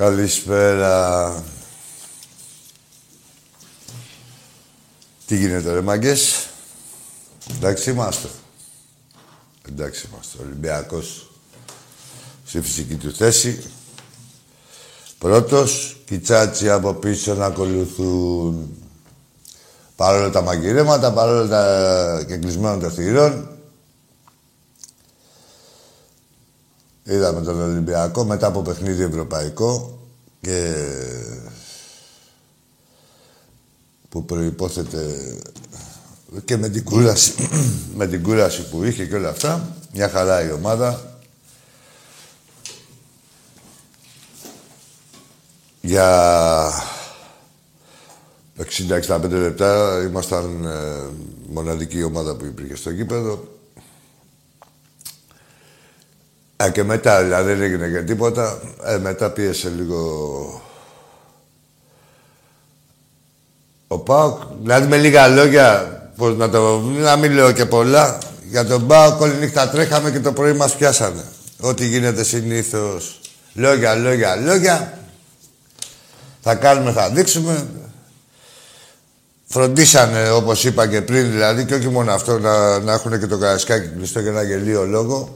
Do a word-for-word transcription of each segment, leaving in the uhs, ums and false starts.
Καλησπέρα. Τι γίνεται ρε μάγκες? Εντάξει είμαστε. Εντάξει είμαστε. Ολυμπιακός στη φυσική του θέση. Πρώτος, οι τσάτσοι από πίσω να ακολουθούν. Παρόλα τα μαγειρέματα, παρόλα τα κεκλεισμένων των θυρών. Είδαμε τον Ολυμπιακό μετά από παιχνίδι ευρωπαϊκό και που προϋπόθεται και με την κούραση, με την κούραση που είχε και όλα αυτά. Μια χαρά η ομάδα. Για εξήντα εξήντα πέντε λεπτά ήμασταν ε, μοναδική ομάδα που υπήρχε στο γήπεδο. Α, και μετά, δηλαδή, δεν έγινε και τίποτα. Ε, μετά πίεσε λίγο ο ΠΑΟΚ. Δηλαδή, με λίγα λόγια, πώς να, το, να μην λέω και πολλά, για τον ΠΑΟΚ όλη νύχτα τρέχαμε και το πρωί μας πιάσανε. Ό,τι γίνεται συνήθως. Λόγια, λόγια, λόγια. Θα κάνουμε, θα δείξουμε. Φροντίσανε, όπως είπα και πριν, δηλαδή, και όχι μόνο αυτό, να, να έχουν και το Καραϊσκάκι κλειστό και ένα γελίο λόγο.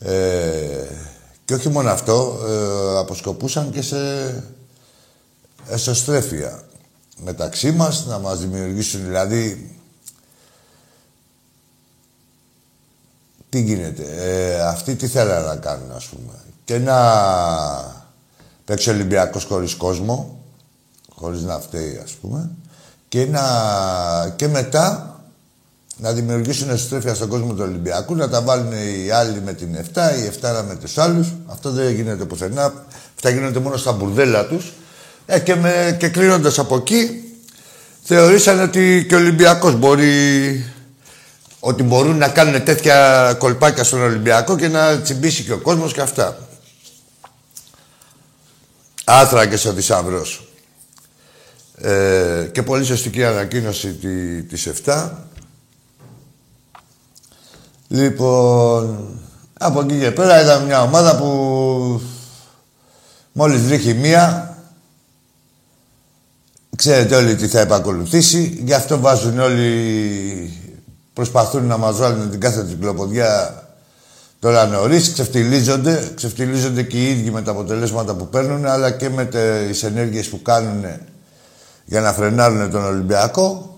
Ε, και όχι μόνο αυτό, ε, αποσκοπούσαν και σε εσωστρέφεια μεταξύ μας, να μας δημιουργήσουν δηλαδή... Τι γίνεται, ε, αυτοί τι θέλανε να κάνουν ας πούμε. Και να παίξει ο Ολυμπιακός χωρίς κόσμο, χωρίς να φταίει ας πούμε, και, να... και μετά... να δημιουργήσουν εσωστρέφεια στον κόσμο του Ολυμπιακού, να τα βάλουν οι άλλοι με την εφτά, οι εφτάρα με τους άλλους. Αυτό δεν γίνεται πουθενά. Αυτά γίνονται μόνο στα μπουρδέλα τους. Ε, και, με, και κλείνοντας από εκεί, θεωρήσαν ότι και ο Ολυμπιακός μπορεί... ότι μπορούν να κάνουν τέτοια κολπάκια στον Ολυμπιακό και να τσιμπήσει και ο κόσμος και αυτά. Άθρακες ο θησαυρός. Ε, και πολύ σωστική ανακοίνωση τη, της εφτά. Λοιπόν, από εκεί και πέρα ήταν μια ομάδα που μόλις βρήκε μία, ξέρετε όλοι τι θα επακολουθήσει, γι' αυτό βάζουν όλοι, προσπαθούν να μας βάλουν την κάθε κυκλοποδιά τώρα νωρίς, ξεφτιλίζονται, ξεφτιλίζονται και οι ίδιοι με τα αποτελέσματα που παίρνουν, αλλά και με τις ενέργειες που κάνουν για να φρενάρουν τον Ολυμπιακό.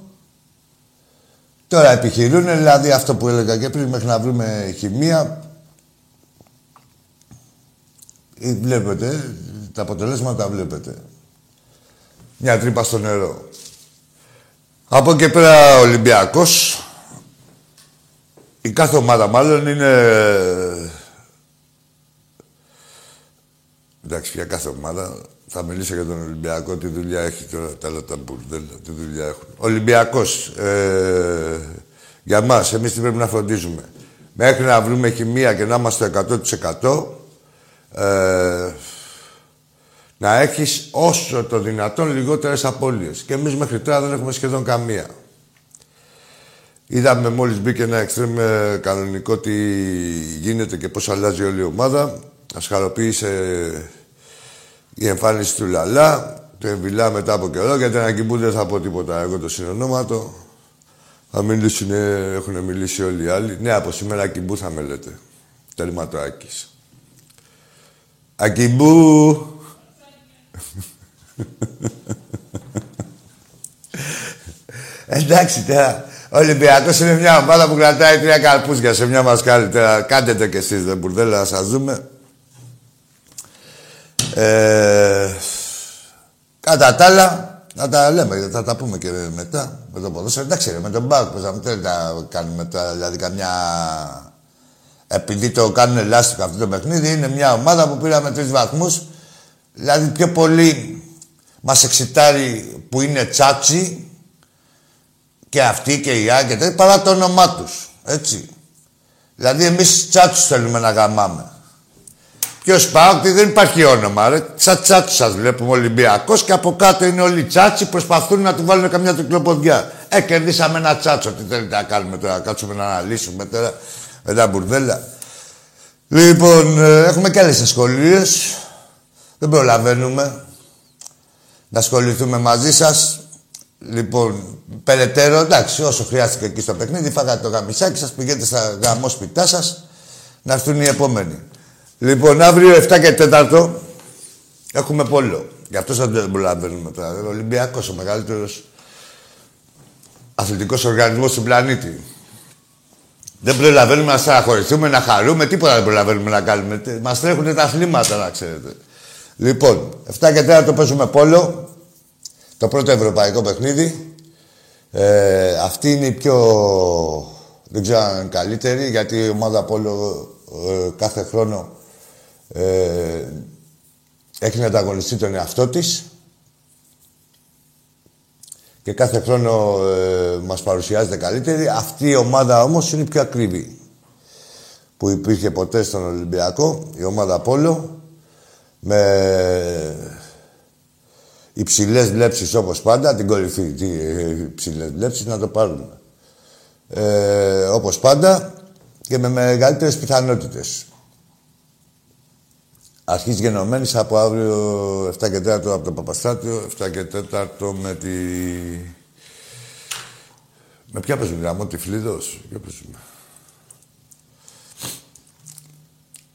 Τώρα επιχειρούν, δηλαδή αυτό που έλεγα και πριν, μέχρι να βρούμε χημεία. Βλέπετε, τα αποτελέσματα βλέπετε. Μια τρύπα στο νερό. Από και πέρα ο Ολυμπιακός. Η κάθε ομάδα μάλλον είναι... Εντάξει, για κάθε ομάδα. Θα μιλήσω για τον Ολυμπιακό, τι δουλειά έχει τώρα τα άλλα τα μπουρδέλα, τι δουλειά έχουν. Ολυμπιακός, ε, για μας, εμείς τι πρέπει να φροντίζουμε. Μέχρι να βρούμε χημεία και να είμαστε εκατό τοις εκατό, ε, να έχεις όσο το δυνατόν λιγότερες απώλειες. Και εμείς μέχρι τώρα δεν έχουμε σχεδόν καμία. Είδαμε μόλις μπήκε ένα εξτρέμ κανονικό τι γίνεται και πώς αλλάζει όλη η ομάδα. Ας χαροποίησε η εμφάνιση του Λαλά, του Εμβιλά μετά από καιρό, γιατί να κυμπούν δεν θα πω τίποτα εγώ το συνονόματο. Θα μιλήσουν, έχουν μιλήσει όλοι οι άλλοι. Ναι, από σήμερα Ακυμπού θα με λέτε. Τέρμα το Άκης. Ακυμπού! Εντάξει, τώρα. Ο Ολυμπιακός είναι μια ομάδα που κρατάει τρία καρπούζια σε μια μασκάλη. Τώρα κάντε το κι εσείς, δεν μπουρδέλα, να σας δούμε. Ε, κατά τα άλλα, θα τα λέμε, θα τα πούμε και μετά. Με το ποδόσφαιρο, εντάξει, με τον ΠΑΟΚ, πώς θα κάνουμε τώρα, δηλαδή καμιά... Επειδή το κάνουν ελάστικο αυτό το παιχνίδι, είναι μια ομάδα που πήραμε τρεις βαθμούς. Δηλαδή πιο πολύ μας εξητάρει που είναι τσάτσι και αυτοί και οι άγγετες, παρά το όνομά τους, έτσι. Δηλαδή εμείς τσάτσους θέλουμε να γαμάμε. Ποιος ΠΑΟΚ, δεν υπάρχει όνομα, ρε. Τσατσάτσου σας βλέπουμε, Ολυμπιακός, και από κάτω είναι όλοι τσάτσι, προσπαθούν να του βάλουν καμιά τρικλοποδιά. Ε, κερδίσαμε ένα τσάτσο, τι θέλετε να κάνουμε τώρα, να κάτσουμε να αναλύσουμε τώρα, με τα μπουρδέλα. Λοιπόν, ε, έχουμε και άλλες ασχολίες. Δεν προλαβαίνουμε να ασχοληθούμε μαζί σας. Λοιπόν, περαιτέρω, εντάξει, όσο χρειάστηκε εκεί στο παιχνίδι, φάγατε το γαμισάκι σας, πηγαίνετε στα γαμόσπιτά σας, να έρθουν οι επόμενοι. Λοιπόν, αύριο επτά και τέταρτο έχουμε πόλο. Γι' αυτό δεν το προλαβαίνουμε τώρα. Ο Ολυμπιακός, ο μεγαλύτερος αθλητικός οργανισμός του πλανήτη. Δεν προλαβαίνουμε να στεναχωρηθούμε, να χαρούμε, τίποτα δεν προλαβαίνουμε να κάνουμε. Μας τρέχουν τα αθλήματα, να ξέρετε. Λοιπόν, επτά και τέταρτο παίζουμε πόλο. Το πρώτο ευρωπαϊκό παιχνίδι. Ε, αυτή είναι η πιο. Δεν ξέρω αν είναι καλύτερη, γιατί η ομάδα πόλο ε, κάθε χρόνο. Ε, έχει να ανταγωνιστεί τον εαυτό της και κάθε χρόνο ε, μας παρουσιάζεται καλύτερη. Αυτή η ομάδα όμως είναι η πιο ακριβή που υπήρχε ποτέ στον Ολυμπιακό, η ομάδα πόλο, με υψηλές βλέψεις όπως πάντα, την κορυφή, υψηλές βλέψεις να το πάρουμε. Ε, όπως πάντα και με μεγαλύτερες πιθανότητες. Αρχής γενομένης από αύριο επτά και τέταρτο από το Παπαστάτιο, επτά και τέταρτο με τη... Με ποια παίζουμε, γραμμό, τη Φλίδος, ποια παίζουμε.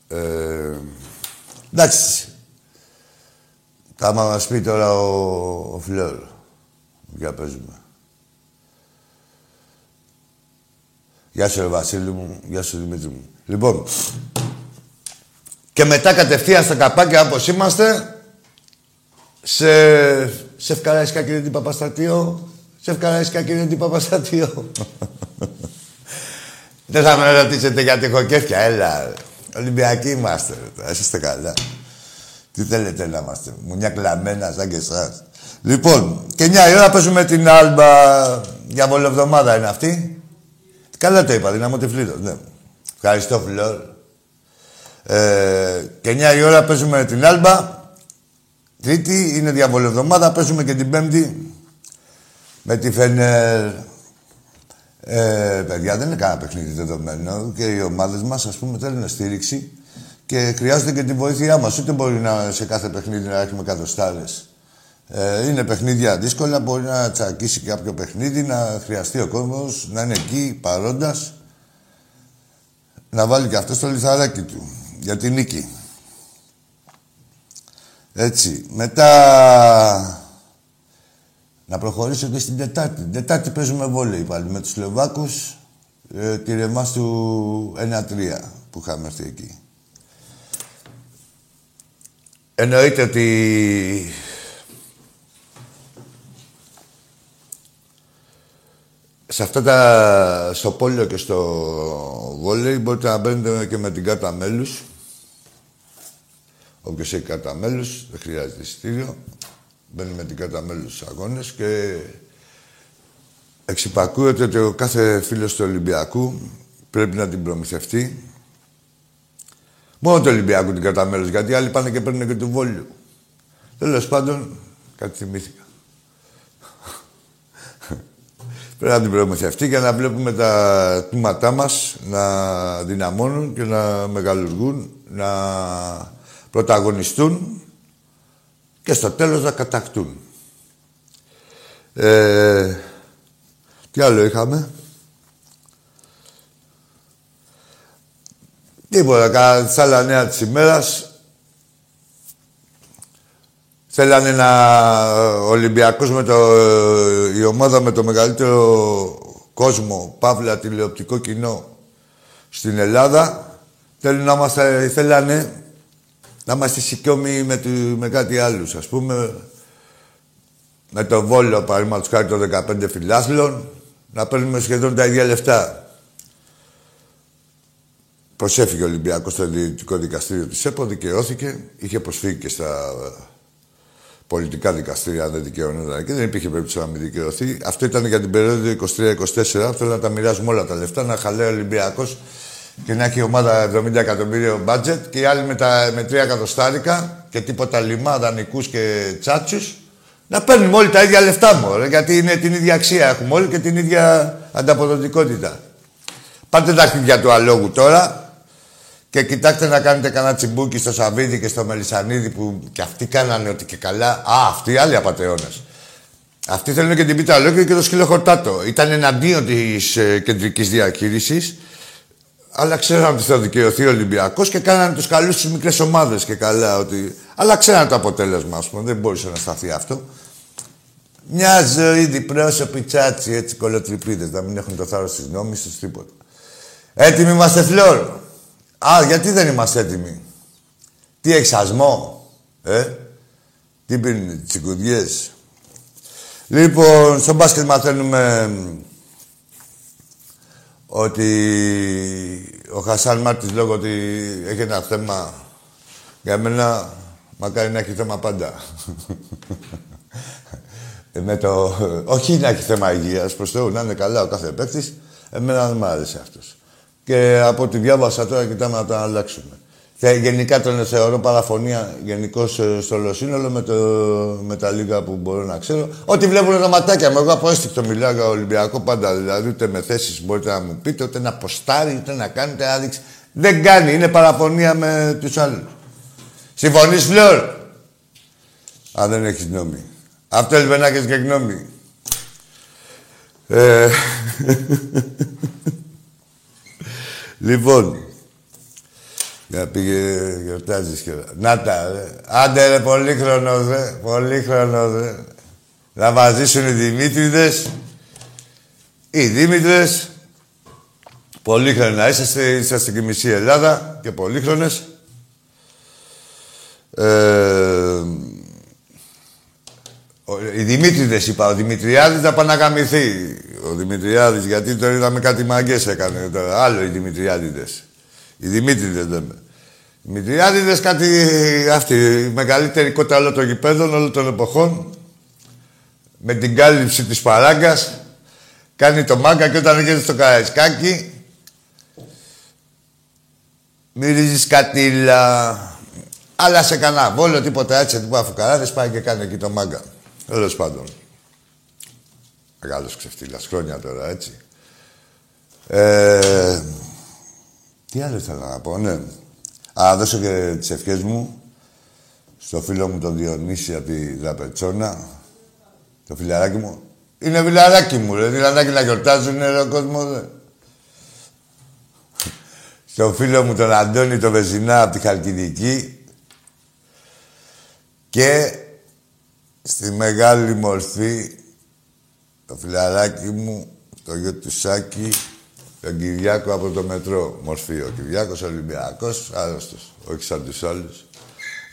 Ε, εντάξει. Θα μας πει τώρα ο, ο Φλέωρ, ποια παίζουμε. Γεια σου, Βασίλη μου, γεια σου, Δημήτρη μου. Λοιπόν, και μετά κατευθείαν στα καπάκια, όπως είμαστε, σε... ΣΕΦ Καραϊσκάκι δεν την Παπαστατίο. ΣΕΦ Καραϊσκάκι δεν την Παπαστατίο. Δεν θα με ρωτήσετε για τυχοκέφια. Έλα, Ολυμπιακοί είμαστε. Ας είστε καλά. Τι θέλετε να είμαστε. Μουνιά κλαμμένα σαν και εσάς. Λοιπόν, και εννιά η ώρα παίζουμε την Άλμπα. Για βολοβδομάδα είναι αυτή. Καλά το είπα, δυναμό τη Φλίδος. Ναι. Ευχαριστώ, Φλόρ. Ε, και εννιά η ώρα παίζουμε την Άλμπα. Τρίτη είναι διαβολευδομάδα. Παίζουμε και την Πέμπτη με τη Φενέρ. Ε, παιδιά, δεν είναι κανένα παιχνίδι δεδομένο. Και οι ομάδες μας, ας πούμε, θέλουν στήριξη και χρειάζονται και τη βοήθειά μας. Ούτε μπορεί να, σε κάθε παιχνίδι να έχουμε εκατοστάρες. Ε, είναι παιχνίδια δύσκολα. Μπορεί να τσακίσει κάποιο παιχνίδι, να χρειαστεί ο κόσμος να είναι εκεί παρόντας. Να βάλει και αυτό στο λιθαράκι του, για την νίκη. Έτσι. Μετά... Να προχωρήσω και στην Τετάρτη. Την Τετάρτη παίζουμε βόλεϊ πάλι με τους Σλοβάκους. Ε, τη ρεμάς του ένα τρία που είχαμε έρθει εκεί. Εννοείται ότι... Σε αυτά τα... στο πόλιο και στο βόλεϊ μπορείτε να μπαίνετε και με την κάρτα μέλους. Όποιος έχει κάρτα μέλους, δεν χρειάζεται εισιτήριο. Μπαίνει με την κάρτα μέλους στους αγώνες και εξυπακούεται ότι ο κάθε φίλος του Ολυμπιακού πρέπει να την προμηθευτεί. Μόνο το Ολυμπιακό την κρατά μέλος, γιατί άλλοι πάνε και παίρνουν και του Βόλου. Τέλος πάντων, κάτι θυμήθηκα. Πρέπει να την προμηθευτεί για να βλέπουμε τα τμήματά μας να δυναμώνουν και να μεγαλουργούν, να πρωταγωνιστούν και στο τέλος να κατακτούν. Ε, τι άλλο είχαμε. Τίποτα, κατά τις άλλα νέα της ημέρας. Θέλανε να... ο Ολυμπιακός με το... η ομάδα με το μεγαλύτερο κόσμο, παύλα τηλεοπτικό κοινό στην Ελλάδα, θέλουν να μας... θέλανε να είμαστε σηκιόμοι με, τη... με κάτι άλλους, ας πούμε. Με το Βόλο, παραδείγματος χάρη των δεκαπέντε φιλάθλων, να παίρνουμε σχεδόν τα ίδια λεφτά. Προσέφηκε ο Ολυμπιακός στο Διοικητικό Δικαστήριο της ΕΠΟ, δικαιώθηκε. Είχε προσφύγει και στα πολιτικά δικαστήρια, αν δεν δικαιωνόταν. Και δεν υπήρχε περίπτωση να μην δικαιωθεί. Αυτό ήταν για την περίοδο είκοσι τρία είκοσι τέσσερα. Θέλω να τα μοιράζουμε όλα τα λεφτά, να χαλάει ο Ολυμπιακός και να έχει ομάδα εβδομήντα εκατομμύρια μπάτζετ και οι άλλοι με, τα, με τρία εκατοστάρικα και τίποτα λιμά, δανεικούς και τσάτσους. Να παίρνουμε όλοι τα ίδια λεφτά, μωρέ, γιατί είναι την ίδια αξία έχουμε όλοι και την ίδια ανταποδοτικότητα. Πάτε τα χτύπια του αλόγου τώρα και κοιτάξτε να κάνετε κανένα τσιμπούκι στο Σαββίδι και στο Μελισσανίδι που κι αυτοί κάνανε ότι και καλά. Α, αυτοί οι άλλοι απατεώνες. Αυτοί θέλουν και την πίτα ολόκληρη και το σκύλο χορτάτο. Ήταν εναντίον της ε, κεντρικής διαχείρισης, αλλά ξέραν ότι θα δικαιωθεί ο Ολυμπιακός και κάνανε τους καλούς στις μικρές ομάδες και καλά. Ότι... αλλά ξέραν το αποτέλεσμα, ας πούμε. Δεν μπορούσε να σταθεί αυτό. Μια ζωή διπρόσωποι τσάτσι, έτσι κολοτριπίδες, να μην έχουν το θάρρος της νόμης τους, τίποτα. Έτοιμοι είμαστε, Φλόρ. Α, γιατί δεν είμαστε έτοιμοι. Τι εξασμό, ε. Τι πίνουν τις τσικουδιές. Λοιπόν, στο μπάσκετ μαθαίνουμε ότι ο Χασάν Μάρτης, λόγω ότι έχει ένα θέμα, για μένα, μακάρι να έχει θέμα πάντα. Με το... όχι να έχει θέμα υγείας, προς Θεού, να είναι καλά ο κάθε παίκτης. Εμένα δεν μ' άρεσε αυτός. Και από ό,τι διάβασα τώρα κοιτάμε να το αλλάξουμε. Και γενικά τον θεωρώ παραφωνία γενικώς στο ολοσύνολο με, το... με τα λίγα που μπορώ να ξέρω. Ό,τι βλέπουν τα ματάκια μου. Εγώ από έστικτο μιλάω για Ολυμπιακό πάντα. Δηλαδή ούτε με θέσεις μπορείτε να μου πείτε, ούτε να ποστάρει, ούτε να κάνετε άδειξη. Δεν κάνει. Είναι παραφωνία με τους άλλους. Συμφωνείς, Φλόρ. Αν δεν έχεις γνώμη. Αυτό έλειπε να έχεις και γνώμη. Ε... Λοιπόν, για πήγε, γιορτάζεις και... να τα, ρε. Άντε, ρε, πολύχρονος, ρε, πολύχρονος, ρε. Να βαζίσουν οι Δημήτριδες, οι Δήμητρες. Πολύχρονα είσαστε, είσαστε και μισή Ελλάδα και πολύχρονες. Ε, οι Δημήτριδες είπα, ο Δημητριάδης θα πάει να γαμηθεί. Ο Δημητριάδης, γιατί τώρα είδαμε κάτι μαγκές έκανε τώρα. Άλλο οι Δημητριάδηδες. Οι Δημήτριδες λέμε. Οι Δημητριάδηδες κάτι αυτοί, η μεγαλύτερη κότα όλων των γηπέδων, όλων των εποχών. Με την κάλυψη της παράγκας. Κάνει το μάγκα και όταν έρχεται στο Καραϊσκάκι. Μυρίζεις κατήλα. Αλλά σε κανά Βόλο, τίποτα έτσι, τίποτα φουκαράδες, πάει και κάνει εκεί το μάγκα. Τέλος πάντων. Μεγάλος ξεφτύλας, χρόνια τώρα, έτσι. Ε, τι άλλο ήθελα να πω, ναι. Α, δώσω και τις ευχές μου στο φίλο μου τον Διονύση από τη Δαπετσόνα. Το φιλαράκι μου. Είναι φιλαράκι μου, ρε. Είναι ανάγκη να γιορτάζουν, ρε, ο κόσμος, ρε. Στον φίλο μου τον Αντώνη τον Βεζινά από τη Χαλκιδική. Και στη μεγάλη μορφή το φιλαράκι μου, το γιο του Σάκη, τον Κυριάκο από το μετρό. Μορφή ο Κυριάκος, Ολυμπιακός, άρρωστος. Όχι σαν τους άλλους.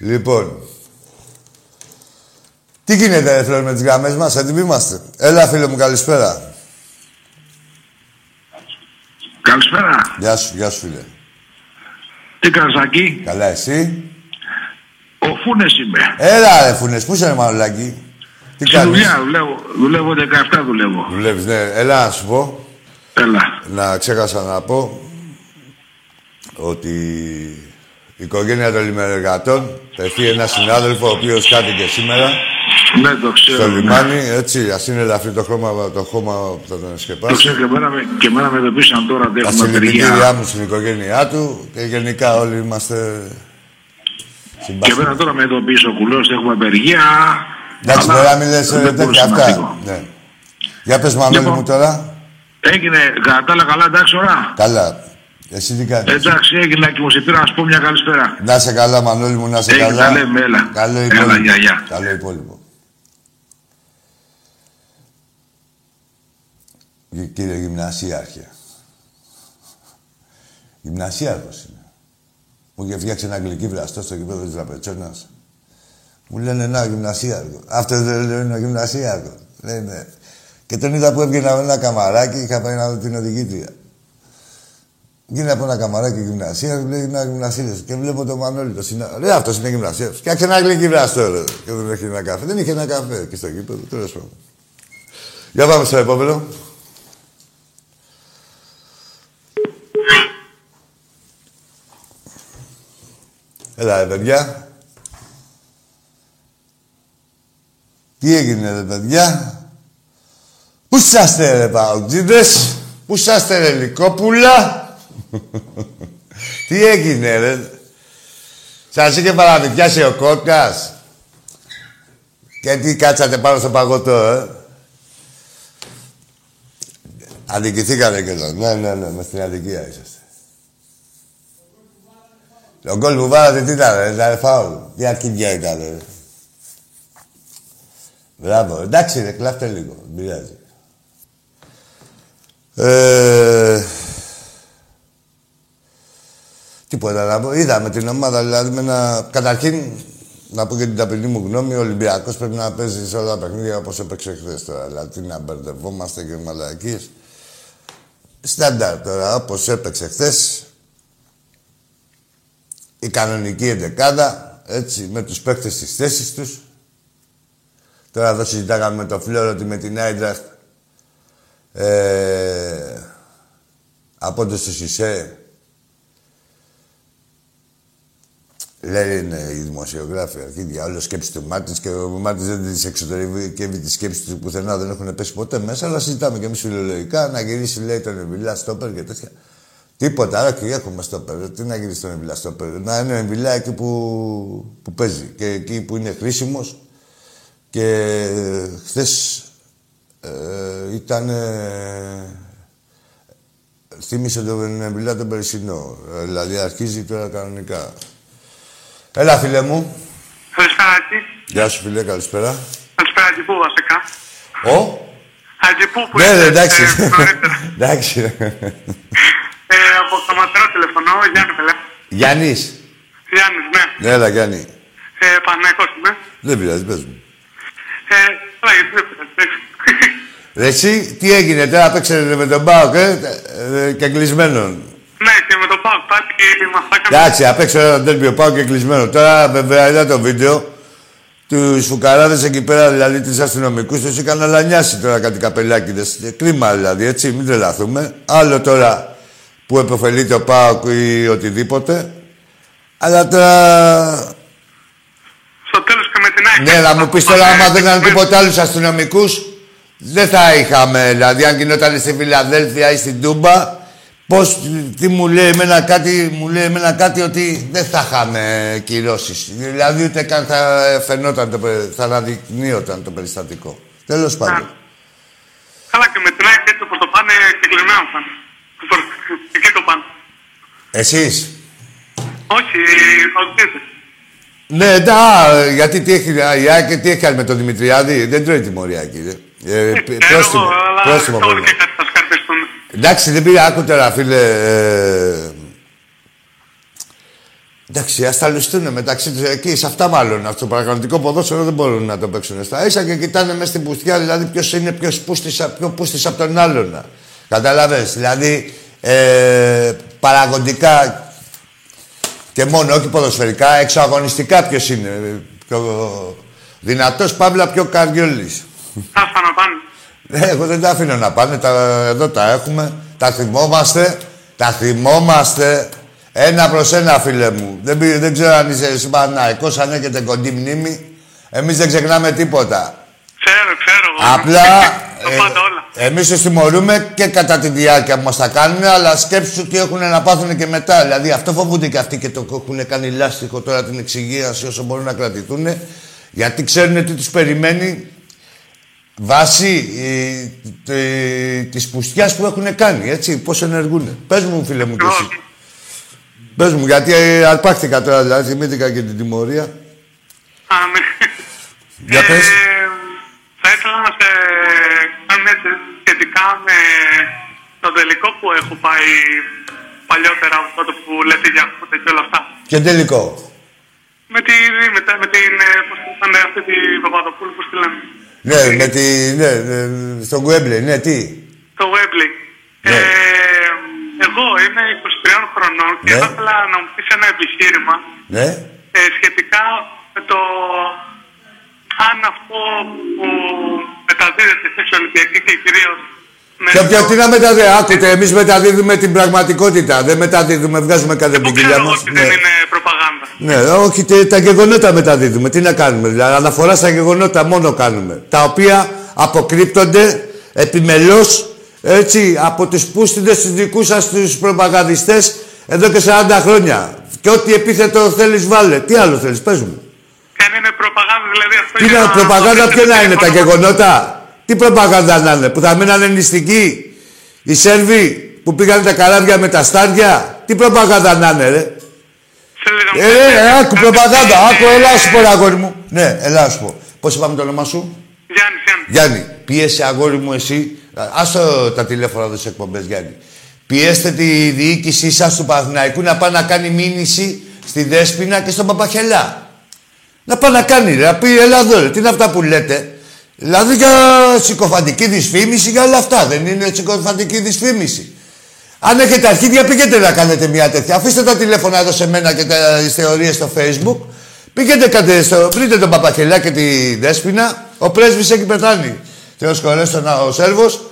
Λοιπόν, τι γίνεται, ρε φίλε, με τις γραμμές μας, έτοιμοι είμαστε. Έλα, φίλε μου, καλησπέρα. Καλησπέρα. Γεια σου, γεια σου, φίλε. Τι κάνεις, Σάκη? Καλά, εσύ? Ο Φούνες είμαι. Έλα, ρε Φούνες, πού είσαι, ρε μανουλάκι. Τι κάνεις? Δουλειά, δουλεύω, δουλεύω δεκαεπτά δουλεύω. Δουλεύεις, ναι. Έλα να σου πω. Έλα. Να ξέχασα να πω ότι η οικογένεια των λιμενεργατών τεθεί ένα συνάδελφο, ο οποίος κάτηκε σήμερα. Ναι, το ξέρω. Στο λιμάνι, ναι. Έτσι, ας είναι ελαφρύ το χρώμα, το χώμα που θα τον σκεπάσει. Το ξέρω και εμένα, και εμένα με το πείσαν τώρα. Τα συλληπιτήριά μου στην οικογένειά του και γενικά όλοι είμαστε συμπάσχοι. Και εμένα τώρα με το πείσαν ο κουλός, έχουμε απεργία. Εντάξει, τώρα μιλές τέτοια αυτά. Ναι. Για πες μαμίλη μου τώρα. Έγινε, κατάλα καλά, εντάξει ώρα. Καλά. Εσύ τι κάνεις. Εντάξει, έγινα και μου σε πήρα να σου πω μια καλησπέρα. Να σε καλά, Μανώλη μου, να σε έγινε, καλά. Έγινε, έλα. Καλό υπόλοιπο. Έλα, γεια, καλό υπόλοιπο. Κύριε Γυμνασίαρχε. Γυμνασίαρχος είναι. Μου είχε φτιάξει ένα αγγλική βραστό στο κήπεδο της Λαπετσόνας. Μου λένε ένα γυμνασίαρχο. Αυτό δεν λέει ένα γυμνασίαρχο. Λένε. Και τον είδα που έβγαινα με ένα καμαράκι, είχα πάει να δω την οδηγήτρια. Γίνει από ένα καμαράκι γυμνασία, λέει να γυμνασίδες. Και βλέπω τον Μανώλη, το συνα... Λέει αυτός είναι γυμνασίας. Φτιάξε ένα γλυκί βραστό, ρε. Και δεν έχει ένα καφέ. Δεν είχε ένα καφέ και στο γήπεδο, τέλος πάντων. Για πάμε στο επόμενο. Έλα, ρε παιδιά. Τι έγινε, ρε παιδιά. Πού είσαστε, ρε παουτζίδες. Πού είσαστε, ρε Λυκόπουλα. Τι έγινε, ρε. Σας είχε παραμυθιάσει ο Κόκκας. Και τι κάτσατε πάνω στο παγωτό, ε. Αδικηθήκατε και εδώ. Ναι, ναι, ναι, με στην αδικία είσαστε. Ο γκολ που βάλατε τι ήταν, ρε, ήταν φάουλ. Τι αρχιδιά ήταν, ρε. Μπράβο. Εντάξει, ρε, κλάφτε λίγο. Μην πειράζει. Ε... Τίποτα να πω. Είδαμε την ομάδα, δηλαδή με ένα... Καταρχήν, να πω και την ταπεινή μου γνώμη, ο Ολυμπιακός πρέπει να παίζει σε όλα τα παιχνίδια όπως έπαιξε χθες τώρα. Δηλαδή να μπερδευόμαστε και μαλακίες. Στάνταρ τώρα, όπως έπαιξε χθες. Η κανονική εντεκάδα, έτσι, με τους παίκτες στις θέσεις τους. Τώρα εδώ συζητάγαμε με το Φλόρο ότι με την Άιντραχτ. Ε, απόντως του Σισέ. Λένε οι δημοσιογράφοι, αρχίδια, όλο σκέψη του Μάρτιν και ο Μάρτιν δεν τη εξωτερικεύει τη σκέψη του πουθενά, δεν έχουν πέσει ποτέ μέσα. Αλλά συζητάμε κι εμεί φιλολογικά να γυρίσει, λέει, τον Εμβιλά στόπερ και τέτοια. Τίποτα, άρα και έχουμε στόπερ. Τι να γυρίσει τον Εμβιλά στόπερ. Να είναι ο Εμβιλά εκεί που, που παίζει και εκεί που είναι χρήσιμο. Και χθε ε, ήταν. Ε, θύμισε τον Εμβιλά τον περσινό. Ε, δηλαδή αρχίζει τώρα κανονικά. Έλα, φίλε μου. Καλησπέρα, Ατζή. Γεια σου, φίλε, καλησπέρα. Καλησπέρα, Ατζηπού, βασικά. Ο. Ατζηπού, που είσαι. Ναι, εντάξει. Εντάξει. Από το Ματερό τηλεφωνώ, Γιάννη, παιδιά. Γιάννης. Γιάννης, ναι. Έλα, Γιάννη. Παναθηναϊκός είμαι. Δεν πειράζει, πες μου. Έλα, γιατί δεν πειράζει. Εσύ, τι έγινε τώρα, παίξατε με τον ΠΑΟΚ, και κλεισμένον. Ναι, και με το ΠΑΟΚ πάλι και μας τα έκανε. Εντάξει, απ' έξω ένα τέρμιο ΠΑΟΚ και κλεισμένο. Τώρα, βέβαια, είδα το βίντεο. Τους φουκαράδες εκεί πέρα, δηλαδή, τους αστυνομικούς, τους είχαν αλανιάσει τώρα κάτι καπελάκιδες. Κρίμα, δηλαδή, έτσι, μην τρελαθούμε. Άλλο τώρα που επωφελεί το ΠΑΟΚ ή οτιδήποτε. Αλλά τώρα... Στο τέλος και με την άκρη. Ναι, αλλά μου πεις τώρα, άμα δεν κάνουν τίποτα άλλους αστυνομικούς, δεν θα είχαμε. Δηλαδή, αν γινόταν στη Φιλαδέλφια ή στην Τούμπα. Πώς, τι μου λέει εμένα κάτι, μου λέει εμένα κάτι ότι δεν θα είχαμε κυρώσεις. Δηλαδή ούτε καν θα φαινόταν, το, θα αναδεικνύονταν το περιστατικό. Τέλος πάντων. Καλά και με την άκρη έτσι όπως το πάνε και κλειμμένο πάνε. Εκεί το πάνε. Εσείς. Όχι, οδηγείτε. Ναι, ντά, γιατί τι έχει, η τι έχει κάνει με τον Δημητριάδη, δεν τρώει τιμωρία, κύριε. Ε, πρόστιμο, πρόστιμο πρόβλημα. Εντάξει, δεν πήγα, άκου τώρα, φίλε. Ε... Εντάξει, ας τα λουστούνε μεταξύ τους εκεί, σε αυτά μάλλον. Αυτό το παρακαλωτικό ποδόσφαιρο δεν μπορούν να το παίξουν στα ίσα και κοιτάνε μέσα στην πουστιά, δηλαδή ποιος είναι ποιος πούστης, ποιο πούστης από τον άλλον. Καταλαβες, δηλαδή ε, παραγωγικά και μόνο, όχι ποδοσφαιρικά, εξωαγωνιστικά ποιος είναι. Πιο δυνατός, παύλα, πιο καρδιόλης. Θα πάνε. Εγώ δεν τα αφήνω να πάνε, τα, εδώ τα έχουμε, τα θυμόμαστε, τα θυμόμαστε. Ένα προς ένα, φίλε μου. Δεν, δεν ξέρω αν είσαι εσύ Παναθηναϊκός, αν έχετε κοντή μνήμη. Εμείς δεν ξεχνάμε τίποτα. Ξέρω, ξέρω. Απλά ε, εμείς τους τιμωρούμε και κατά τη διάρκεια που μας τα κάνουν, αλλά σκέψου τι έχουν να πάθουν και μετά. Δηλαδή αυτό φοβούνται και αυτοί και το έχουν κάνει λάστιχο τώρα την εξυγίαση όσο μπορούν να κρατηθούν. Γιατί ξέρουν τι τους περιμένει βάσει της πουστιάς που έχουν κάνει, έτσι, πώς ενεργούν. Πες μου, φίλε μου, και εσύ. Πες μου, γιατί αρπάχθηκα τώρα, δηλαδή, θυμήθηκα και την τιμωρία. Αμήν. Για πες. Θα ήθελα να σε κάνω έτσι σχετικά με το τελικό που έχω πάει παλιότερα, αυτό που λέτε για αυτό και όλα αυτά. Και τελικό. Με την, με, τα, με την, πώς ήταν αυτή την Παπαδοπούλου, πώς τη λένε. Ναι, με την, ναι, στο Γουέμπλε, ναι, τι. Το Γουέμπλε. Ναι. Ε, εγώ είμαι είκοσι τριών χρονών και θα ήθελα να μου πεις ένα επιχείρημα, ναι, ε, σχετικά με το... Αν αυτό που μεταδίδεται στην Ολυμπιακή και κυρίως... Και ποιο τι να μεταδίδεται, άκουτε, εμείς μεταδίδουμε την πραγματικότητα. Δεν μεταδίδουμε, βγάζουμε κάθε ποικιλιά μας. Όχι, δεν είναι προπαγάνδα. Ναι, όχι, τα γεγονότα μεταδίδουμε. Τι να κάνουμε, δηλαδή, αναφορά στα γεγονότα μόνο κάνουμε. Τα οποία αποκρύπτονται επιμελώς, έτσι, από τους πούστιδες, τους δικούς σας, τους προπαγανδιστές, εδώ και σαράντα χρόνια. Και ό,τι επίθετο θέλεις βάλε. Τι άλλο θέλεις, πες μου. Αν είναι προπαγάνδα, δηλαδή αυτό είναι. Τι είναι προπαγάνδα, ποια να είναι, τα γεγονότα. Τι προπαγάνδα να είναι, που θα μείνανε νηστικοί οι Σέρβοι που πήγανε τα καράβια με τα στάρια. Τι προπαγάνδα να είναι, ρε. Ε, ε, άκου προπαγάνδα, άκου, ελά σου πω, αγόρι μου. Ναι, ελά σου πω. Πώς είπαμε το όνομά σου, Γιάννη. Γιάννη, πιέσαι, αγόρι μου, εσύ. Άστο τα τηλέφωνα εδώ στις εκπομπές, Γιάννη. Πιέστε τη διοίκησή σας του Παναθηναϊκού να πάει να κάνει μήνυση στη Δέσποινα και στον Παπαχελά. Να πάει να κάνει, ρε, να πει Ελλάδο, ρε, τι είναι αυτά που λέτε. Δηλαδή για συκοφαντική δυσφήμιση, για όλα αυτά. Δεν είναι συκοφαντική δυσφήμιση. Αν έχετε αρχίδια, πήγαινε να κάνετε μια τέτοια. Αφήστε τα τηλέφωνα εδώ σε μένα και τις θεωρίες στο Facebook. Πήγαινε κάτι στο. Βρείτε τον Παπαχελιά και τη Δέσποινα. Ο πρέσβης έχει πεθάνει. Θεός χωρέστον, ο Σέρβος.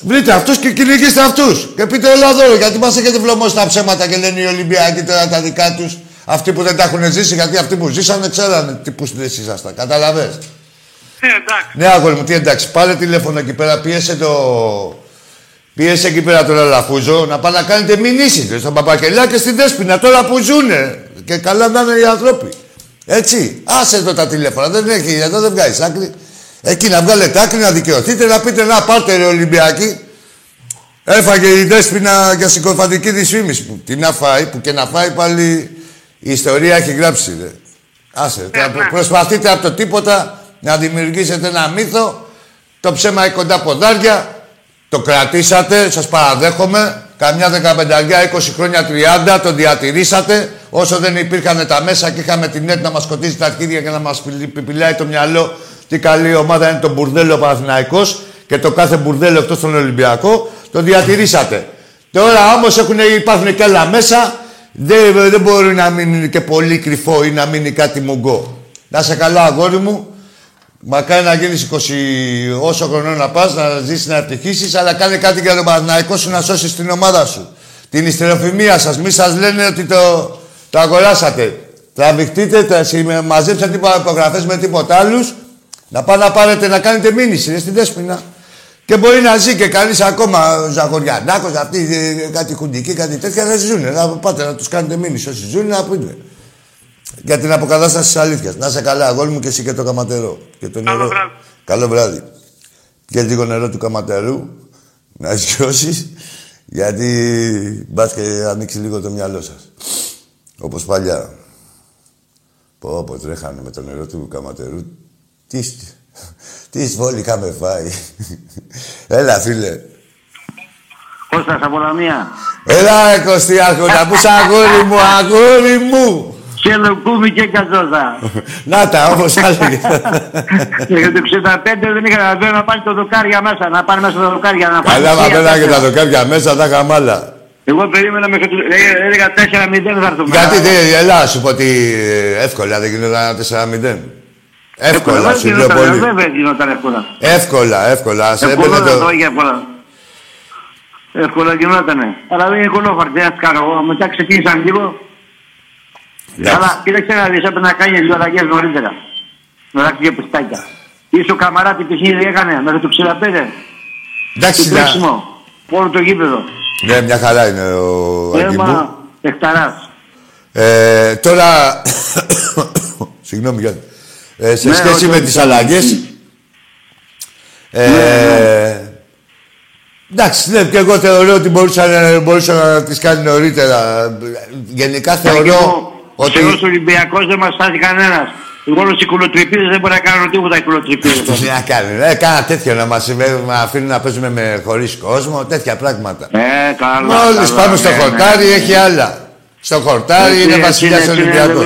Βρείτε αυτούς και κυνηγήστε αυτούς. Και πείτε Ελλάδο, ρε, γιατί μας έχετε βλωμώσει τα ψέματα και λένε οι Ολυμπιακοί τώρα τα δικά τους. Αυτοί που δεν τα έχουν ζήσει, γιατί αυτοί που ζήσανε ξέρανε τι που εσείς ήσασταν. Καταλαβες. Ε, εντάξει. Ναι, αγόρι μου, τι εντάξει. Πάρε τηλέφωνο εκεί πέρα, πίεσε το. Πίεσε εκεί πέρα τον Αλαφούζο να πάνε να κάνετε μηνύσεις στον Παπακελιά και στη Δέσποινα τώρα που ζουνε. Και καλά να είναι οι άνθρωποι. Έτσι. Άσε εδώ τα τηλέφωνα. Δεν έχει, εδώ δεν βγάζει άκρη. Εκεί να βγάλετε άκρη, να δικαιωθείτε, να πείτε να πάρτε ρε Ολυμπιακοί. Έφαγε η Δέσποινα για συκοφαντική δυσφήμιση. Που τι να φάει, που και να φάει πάλι. Η ιστορία έχει γράψει, δε. Άσε, yeah, προ- προσπαθείτε από το τίποτα να δημιουργήσετε ένα μύθο. Το ψέμα έχει κοντά ποδάρια. Το κρατήσατε, σας παραδέχομαι. Καμιά δεκαπενταριά, είκοσι χρόνια, τριάντα, το διατηρήσατε. Όσο δεν υπήρχαν τα μέσα και είχαμε την ΕΤ να μας σκοτίζει τα αρχίδια και να μας πιλάει το μυαλό. Τι καλή ομάδα είναι το μπουρδέλο Παναθηναϊκός και το κάθε μπουρδέλο εκτός τον Ολυμπιακό. Το διατηρήσατε. Τώρα όμως υπάρχουν και άλλα μέσα. Δεν, δεν μπορεί να μείνει και πολύ κρυφό ή να μείνει κάτι μουγκό. Να είσαι καλά, αγόρι μου. Μακάρι να γίνεις είκοσι όσο χρονών να πας, να ζήσεις, να ευτυχίσεις, αλλά κάνε κάτι για τον Παναθηναϊκό σου, να σώσεις την ομάδα σου. Την ιστεροφημία σας. Μη σας λένε ότι το, το αγοράσατε. Τραβηχτείτε, μαζέψτε τίποτα υπογραφές με τίποτα άλλους. Να πάτε να πάρετε, να κάνετε μήνυση. Είναι στη Δέσποινα. Και μπορεί να ζει και κανείς ακόμα, ο Ζαχοριανάκος, αυτοί κάτι χουντικοί, κάτι τέτοια, να ζουνε. Να πάτε να τους κάνετε μήνυση. Όσοι ζουνε, να πούνε. Για την αποκατάσταση της αλήθειας. Να είσαι καλά, αγόρι μου, και εσύ και το καματερό. Και το νερό. Καλό βράδυ. Καλό βράδυ. Και λίγο νερό του καματερού, να σιώσεις, γιατί μπας και ανοίξει λίγο το μυαλό σας. Όπως παλιά. Πω, πω, τρέχανε με το νερό του καματερού. Τι είστε. Τι σβόλη είχαμε φάει. Έλα, φίλε. Κώστας από Λαμία. Έλα, Κωστιάκο, να πούς αγόρι μου, αγόρι μου. Χελοκούμι και κατσότα. Να τα, όπως άλλοι. Για το εξήντα πέντε δεν είχα να δω να πάρει το δοκάρια μέσα, να πάρει μέσα τα δοκάρια να πάρει. Καλά, μα πέρα και τα δοκάρια μέσα, τα χαμάλα. Εγώ περίμενα μέχρι το... έλεγα τέσσερα μηδέν θα έρθουμε. Γιατί, έλα, σου πω ότι εύκολα δεν γινόταν τέσσερα μηδέν. Εύκολα, εύκολα σου λέω πολύ. Βέβαια γινόταν εύκολα. Εύκολα, εύκολα. Εύκολα, εύκολα. Εύκολα γινότανε. Αλλά δεν είναι κολόφαρτη, ας κάνω. Μετά ξεκίνησαν λίγο. Yeah. Αλλά κοίταξε να δεις, έπρεπε να κάνεις δύο αλλαγές νωρίτερα. Να δάξει δύο πιστάκια. Ίσως ο Καμαράτη παιχνίδι έκανε μέχρι το εξήντα πέντε. Εντάξει, το τρέξιμο. Όλο το γήπεδο. Ναι, μια χαρά είναι ο Αγγιμπού. Εκταράς. Ε, τώρα, συγγνώμη Γιάννη, ε, σε ναι, σχέση με τις αλλαγές, ε, ναι. εντάξει, ναι, και εγώ θεωρώ ότι μπορούσα, μπορούσα να τις κάνει νωρίτερα. Γενικά θεωρώ ότι... Συγγνώμη, ο Ολυμπιακός δεν μας στάζει κανένας. Εγώ όλος οι κουλοτρυπίδες δεν μπορεί να κάνουν τίποτα οι κουλοτρυπίδες. Τι να κάνουν, ε, κάνα τέτοιο να μας αφήνουν να παίζουμε με, χωρίς κόσμο, τέτοια πράγματα. Ε, καλά. Μόλις πάμε ναι, στο χορτάρι ναι, ναι. έχει άλλα. Στο χορτάρι είναι βασιλιάς Ολυμπιακός.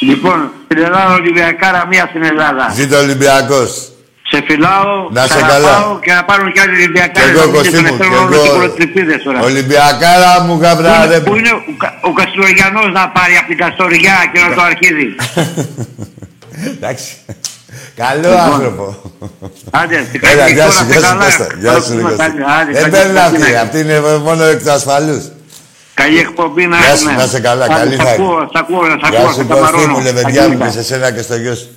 Λοιπόν, στην Ελλάδα Ολυμπιακάρα μία στην Ελλάδα. Ζήτω Ολυμπιακός. Σε φιλάω, να σε καλά. Και να πάρουν κι άλλοι Ολυμπιακάρες. Και εγώ Κωστή μου, και εγώ. Ολυμπιακάρα μου γαμπράρε. Πού είναι ο Καστοριανός να πάρει από την Καστοριά και να το αρχίδι. Εντάξει. Καλό άνθρωπο. Άντε, τι κάνεις. Γεια σου, γεια σου. Δεν παίρνει αυτή, αυτή είναι μόνο εκ του ασφαλούς. Καλή εκπομπή να έρθει. Να σε καλά, Ά, καλή θα είναι. Σ' ακούω, σ' ακούω, σ' καμαρώνω. Γεια σου, παιδιά μου, και σε σένα και στο γιο σου.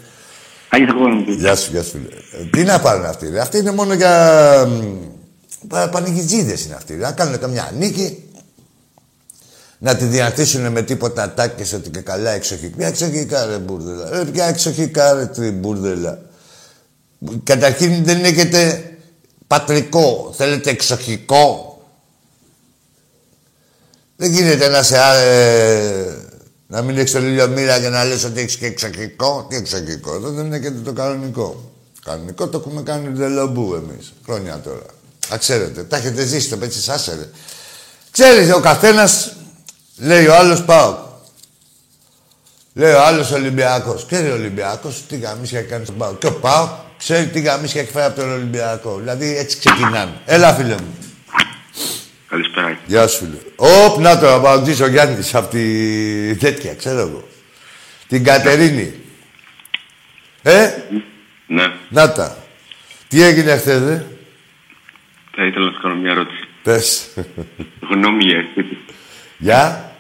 Γεια σου, γεια σου. Τι να πάρουν αυτοί, ρε. Αυτοί είναι μόνο για πανηγιτζίδες είναι αυτοί, ρε. Να κάνουν καμιά νίκη, να τη διατήσουν με τίποτα ατάκες ότι και καλά εξοχικά. Ποια εξοχικά, ρε, μπούρδελα. Ρε, ποια εξοχικά, ρε, τριμπούρδελα. Καταρχήν δεν έχετε πατρικό, θέλετε εξοχικό. Δεν γίνεται να σε άρε, να μην έχεις το λιλιομύρα και να λες ότι έχεις και εξοχικό. Τι εξοχικό, εδώ δεν είναι και το κανονικό. Το κανονικό το έχουμε κάνει δελομπού εμείς, χρόνια τώρα. Α, ξέρετε, τα έχετε ζήσει, το πέτσι σας έρε. Ξέρεις, ο καθένας, λέει ο άλλος ΠΑΟΚ. Λέει ο άλλος Ολυμπιακός. Ξέρει ο Ολυμπιακός τι γαμίσια έχει κάνει στον ΠΑΟΚ. Και ο ΠΑΟΚ ξέρει τι γαμίσια έχει φάει από τον Ολυμπιακό. Δηλαδή έτσι ξεκινάμε. Έλα, φίλε μου. Καλησπέρα. Γεια σου, φίλε. Όπ, να το απαντήσω ο Γιάννης από τη τέτοια, ξέρω εγώ. Την Κατερίνη. Ε? Ναι. Να τα. Τι έγινε χθες, δε? Θα ήθελα να σου κάνω μια ερώτηση. Πες. Γνώμη για εσύ. Για?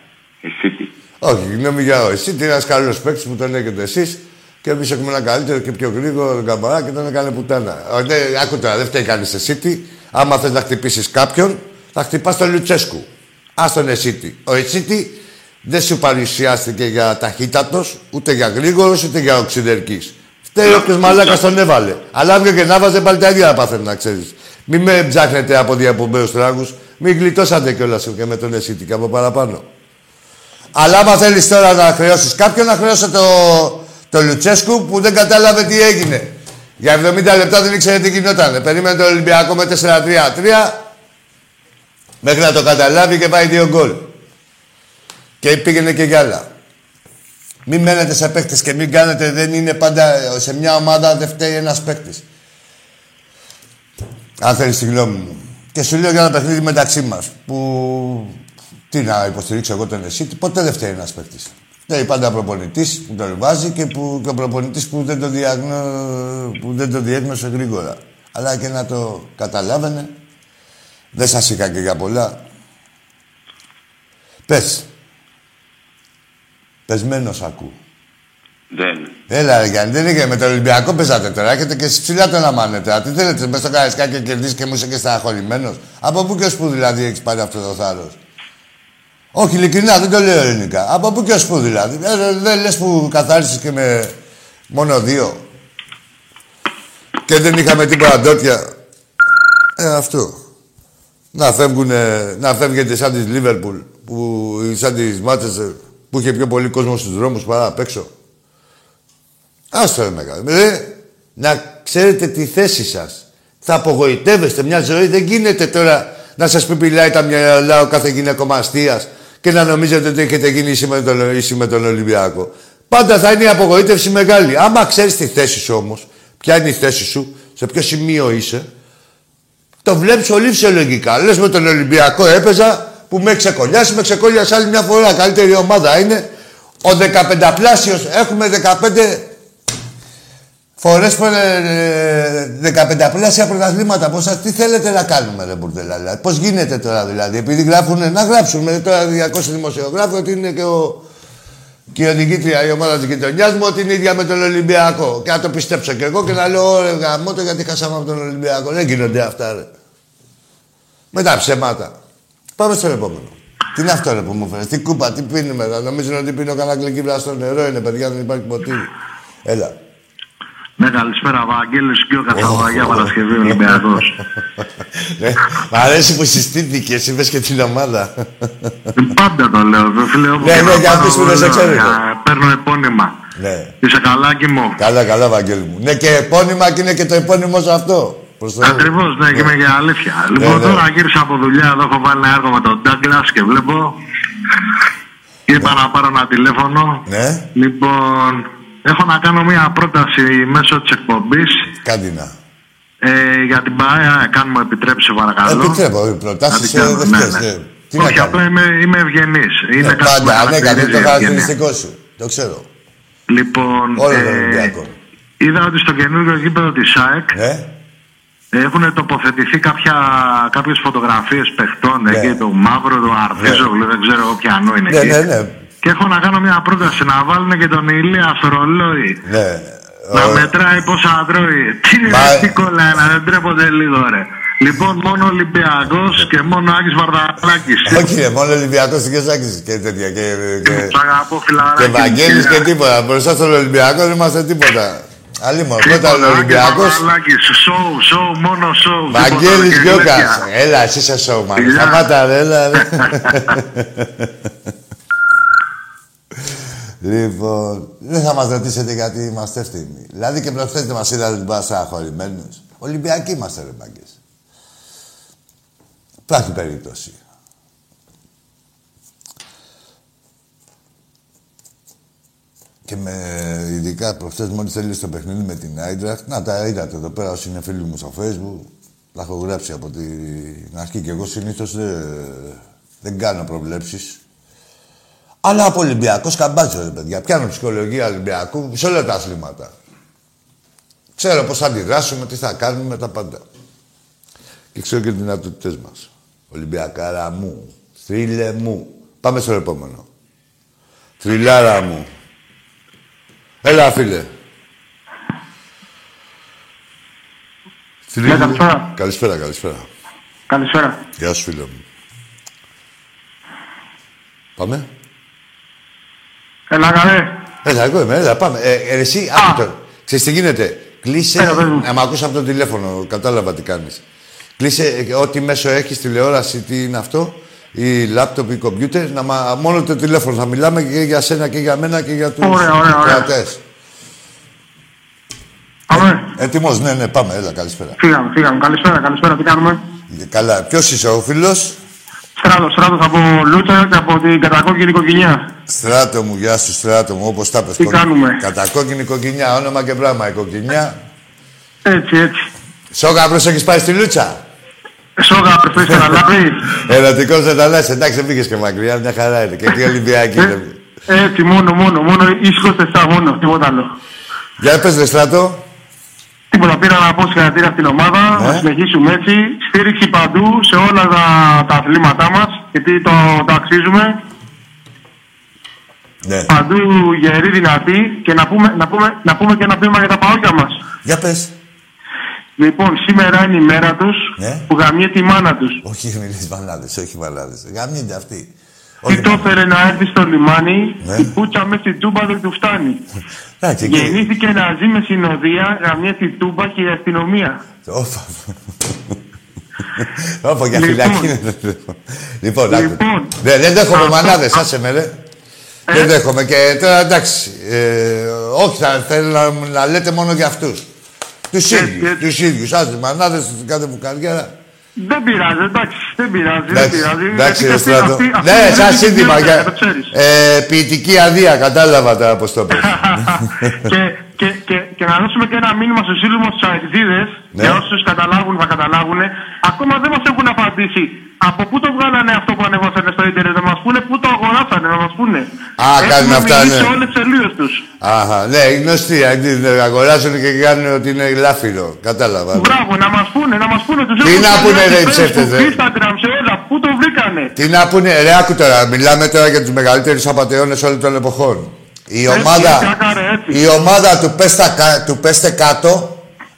Εσύ τι. Όχι, γνώμη για εσύ. Τι είναι ένας καλός παίκτης που τον λέγεται εσείς. Και εμείς έχουμε ένα καλύτερο και πιο γρήγορο καμπαρά και τον έκανε πουτάνα. Ναι, άκου τώρα, δεν φταίει κανείς εσύ τι. Άμα θες να χτυπήσεις κάποιον. Θα χτυπάς τον Λουτσέσκου. Ας τον Εσίτη. Ο Εσίτη δεν σου παρουσιάστηκε για ταχύτατος, ούτε για γρήγορος, ούτε για οξυδερκής. Φταίει όποιος μαλάκας τον έβαλε. Αλλά αύριο και να βάζε πάλι τα ίδια να πάθαινε, να ξέρεις. Μην με ψάχνετε από διαπομπέους τράγους. Μην γλιτώσατε κιόλας και με τον Εσίτη και από παραπάνω. Αλλά άμα θέλεις τώρα να χρεώσεις κάποιον, να χρεώσω τον το Λουτσέσκου που δεν κατάλαβε τι έγινε. Για εβδομήντα λεπτά δεν ήξερε τι γινότανε. Περίμενε τον Ολυμπιακό με τέσσερα τρία τρία. Μέχρι να το καταλάβει και πάει δύο γκολ. Και πήγαινε και για άλλα. Μην μένετε σε παίκτες και μην κάνετε, δεν είναι πάντα σε μια ομάδα, δεν φταίει ένας παίκτης. Αν θέλεις τη γνώμη μου. Και σου λέω για ένα παιχνίδι μεταξύ μας. Που τι να υποστηρίξω εγώ τον εσύ, ποτέ δεν φταίει ένας παίκτης. Φταίει πάντα προπονητής που τον βάζει και, που, και ο προπονητής που δεν τον διέγνωσε διάγνω, γρήγορα. Αλλά και να το καταλάβαινε. Δεν σας είχα και για πολλά. Πες. Πεσμένος ακού. Δεν. Έλα, ρε Γιάννη, δεν είχε με τον Ολυμπιακό παίζατε τώρα. Έχετε και εσείς ψηλά τον αμάνετε. Τι θέλετε, μες στο Καραϊσκάκι και κερδίσεις και μου είσαι και στεναχωρημένος. Από πού και ως πού δηλαδή έχεις πάρει αυτό το θάρρος. Όχι, ειλικρινά, δεν το λέω ελληνικά. Από πού και ως πού δηλαδή. Ε, δεν λες που καθάρισες και με μόνο δύο. Και δεν είχαμε τίποτα ντότια. Ε, αυτό. Να, να φεύγετε σαν τη Λίβερπουλ, σαν τη Μάντσεστερ, που είχε πιο πολύ κόσμο στους δρόμους παρά απ' έξω. Ας το λέμε, να ξέρετε τη θέση σας. Θα απογοητεύεστε μια ζωή. Δεν γίνεται τώρα να σας πιπιλάει τα μυαλά ο κάθε γυναικομαστίας και να νομίζετε ότι έχετε γίνει ίσοι με τον, ίσοι με τον Ολυμπιακό. Πάντα θα είναι η απογοήτευση μεγάλη. Άμα ξέρεις τη θέση σου όμως, ποια είναι η θέση σου, σε ποιο σημείο είσαι, το βλέπεις πολύ φυσιολογικά. Λες με τον Ολυμπιακό έπαιζα που με ξεκολλιάσει, με ξεκολλιάσει άλλη μια φορά. Καλύτερη ομάδα είναι. Ο δεκαπενταπλάσιος, έχουμε δεκαπέντε Φορές δεκαπενταπλάσια πρωταθλήματα, πόσα, τι θέλετε να κάνουμε, ρε μπουρδέλα. Δηλαδή. Πώς γίνεται τώρα, δηλαδή, επειδή γράφουν, να γράψουν τώρα διακόσιοι δημοσιογράφοι ότι είναι και, ο, και η οδηγήτρια, η ομάδα της γειτονιάς μου, ότι είναι ίδια με τον Ολυμπιακό. Και να το πιστέψω κι εγώ και να λέω, ωραία, γαμώ το γιατί χάσαμε από τον Ολυμπιακό. Δεν γίνονται αυτά, ρε. Με τα ψεμάτα. Πάμε στο επόμενο. Τι είναι αυτό, ρε, που μου φέρε, τι κούπα, τι πίνουμε, ρε. Νομίζω ότι πίνω κανένα κλικίπλα στο νερό, είναι παιδιά, δεν υπάρχει ποτήρι. Έλα. Ναι, καλησπέρα, Βαγγέλης και ο Καθαβαγιά Παρασκευή Ολυμπιακός. Μ' αρέσει που συστήθηκες, είπες και την ομάδα. Πάντα το λέω, το φίλε. Ναι, ναι, για αυτούς που δεν σε ξέρετε. Παίρνω επώνυμα. Είσαι καλά, και μου. Καλά, καλά, Βαγγέλη μου. Ναι, και επώνυμα και είναι και το επώνυμο σε αυτό. Ακριβώς, ναι, και είμαι για αλήθεια. Λοιπόν, τώρα γύρισα από δουλειά, εδώ έχω βάλει ένα έργο με τον Ντάγκλας και βλέπω. Είπα να πάρω ένα τηλέφωνο. Λοιπόν. Έχω να κάνω μια πρόταση μέσω της εκπομπής. Κάντε να. Ε, για την ΠΑΕΑ, κάνουμε επιτρέψει, παρακαλώ. Επιτρέπω, οι προτάσεις ε, δεν ναι, ναι. ναι. Τι Όχι, απλά είμαι, είμαι ευγενής. Ε, είναι πάντα, ναι, κάτι το χαρακτηριστικό σου. Το ξέρω. Λοιπόν, Όλο ε, είδα ότι στο καινούργιο γήπεδο της ΣΑΕΚ ναι. έχουν τοποθετηθεί κάποια, κάποιες φωτογραφίες παιχτών. Ναι. Εκεί το μαύρο, το Αρδίζογλου, ναι. δεν ξέρω ποιανό είναι ναι, εκεί. Ναι, ναι. Και έχω να κάνω μια πρόταση να βάλουν και τον Ηλία στο ρολόι. Ναι. Να ο... μετράει πόσα τρώει. Τι είναι αυτή η κολλάνα, δεν τρέπονται λίγο, ρε. Λοιπόν, μόνο Ολυμπιακός και μόνο Άκης Βαρδαλάκης. Όχι, ρε, μόνο Ολυμπιακός και Άκης και τέτοια. Και, και... αγαπώ, φιλαράκι, και Βαγγέλης και τίποτα. Μπροστά στον Ολυμπιακό δεν είμαστε τίποτα. Αλλήμον, πρώτα ο Ολυμπιακός. Σοου, σοου, μόνο σοου. Βαγγέλης Γιώκας. Έλα, εσύ είσαι σοου, μάλλον. Σταμάτα, ρε, έλα, ρε. Λοιπόν, δεν θα μας ρωτήσετε γιατί είμαστε ευθύμοι. Δηλαδή και προχθές δεν μας είδατε μπάσα χωριμένους. Ολυμπιακοί είμαστε, ρε μπάγκες. Υπάρχει περίπτωση. Και με ειδικά προχθές μόλις τελείωσε το παιχνίδι με την Άιντραχτ. Να τα είδατε εδώ πέρα όσοι είναι φίλοι μου στο Facebook. Τα έχω γράψει από την αρχή και εγώ συνήθως δεν, δεν κάνω προβλέψεις. Αλλά από Ολυμπιακό σκαμπάζω, ρε παιδιά. Πιάνω ψυχολογία Ολυμπιακού σε όλα τα αθλήματα. Ξέρω πώς θα αντιδράσουμε, τι θα κάνουμε, τα πάντα. Και ξέρω και τις δυνατότητές μας. Ολυμπιακάρα μου, φίλε μου. Πάμε στο επόμενο. Τριλάρα μου. Έλα, φίλε. Φίλε, καλησπέρα. Καλησπέρα, καλησπέρα. Καλησπέρα. Γεια σου, φίλε μου. Πάμε. Έλα, καλέ. Έλα, εγώ είμαι, έλα, πάμε. Ε, ε, εσύ, άκου. Ξέρεις τι γίνεται. Κλείσε, να μ' ακούς από το τηλέφωνο, κατάλαβα τι κάνεις. Κλείσε ό,τι μέσο έχεις, τηλεόραση, τι είναι αυτό, ή λάπτοπ ή κομπιούτερ, να μα, μόνο το τηλέφωνο. Θα μιλάμε και για σένα και για μένα και για τους κρατές. Πάμε. Ε, ετοιμός, ναι, ναι, πάμε, έλα, καλησπέρα. Φύγαμε, φύγαμε. Καλησπέρα, καλησπέρα, τι κάνουμε. Καλά, ποιος είσαι, ο φίλος. Στράτο, Στράτος από Λούτσα και από την κατακόκκινη κοκκινιά. Στράτο μου, γεια σου Στράτο μου, όπως τα πες. Τι κοκκινιά. Κάνουμε. Κατακόκκινη κοκκινιά, όνομα και πράγμα η κοκκινιά. Έτσι, έτσι. Σόγαπρος έχεις πάει στη Λούτσα. Σόγαπρος, το είσαι καταλάβει. Ερωτικός δεν τα λες, εντάξει δεν πήγες και μακριά, μια χαρά είναι. Και τι Ολυμπιακή είναι. Έτσι, μόνο, μόνο, μόνο, ήσυχος τεστά, μόνο, τίποτα άλλο. Για πες, δε Στράτο. Τίποτα, πήρα να πω συγχαρητήρια στην ομάδα, να συνεχίσουμε έτσι. Στήριξη παντού σε όλα τα, τα αθλήματά μας, γιατί το, το αξίζουμε. Ναι. Παντού γεροί, δυνατοί και να πούμε, να, πούμε, να πούμε και ένα βήμα για τα παόκια μας. Για πες. Λοιπόν, σήμερα είναι η μέρα τους ναι. που γαμιέται η μάνα τους. Όχι, μιλείς βαλάδες, όχι βαλάδες. Γαμιέται αυτή. Τι το έφερε να έρθει στο λιμάνι, ναι. η πούτσα μέσα στην Τούμπα δεν του φτάνει. Γεννήθηκε να ζει με συνοδεία, γαμιέται η Τούμπα και η αστυνομία. Όφα. Όφα, για φυλακή. Λοιπόν, δεν δέχομαι μανάδες, άσε με ρε. Δεν δέχομαι και τώρα εντάξει. Όχι, θέλω να λέτε μόνο για αυτούς. Τους ίδιους, τους ίδιους. Άσε με μανάδες, κάθε βουκαριέρα. Δεν πειράζει, εντάξει, δεν πειράζει, δεν πειράζει. Εντάξει, ρε Στράτο. Ναι, σαν σύνθημα, για... Ποιητική αδεία, κατάλαβα τώρα πώς το πες. Και και, και, και να δώσουμε και ένα μήνυμα στους φίλους μας στους αεξίδες, ναι. Για όσους καταλάβουν θα καταλάβουν. Ακόμα δεν μας έχουν απαντήσει. Από πού το βγάλανε αυτό που ανεβάσανε στο ίντερνετ, να μας πούνε πού το αγοράσανε, να μας πούνε. Α, κάνουν αυτά, ναι. Έχουν όλες τις σελίδες τους. Αχα, ναι, γνωστοί. Αγοράζουν και κάνουν ότι είναι λάφυρο. Κατάλαβα. Μπράβο, να μας πούνε, να μας πούνε. Τι να πούνε, ρε, ψεύτες. Πού το βρήκανε. Τι να πούνε, ρε, άκου τώρα. Μιλάμε τώρα για τους μεγαλύτερους απατεώνες όλων των εποχών. Η, έτσι, ομάδα, έτσι. Η ομάδα του, πέστα, του πέστε κάτω,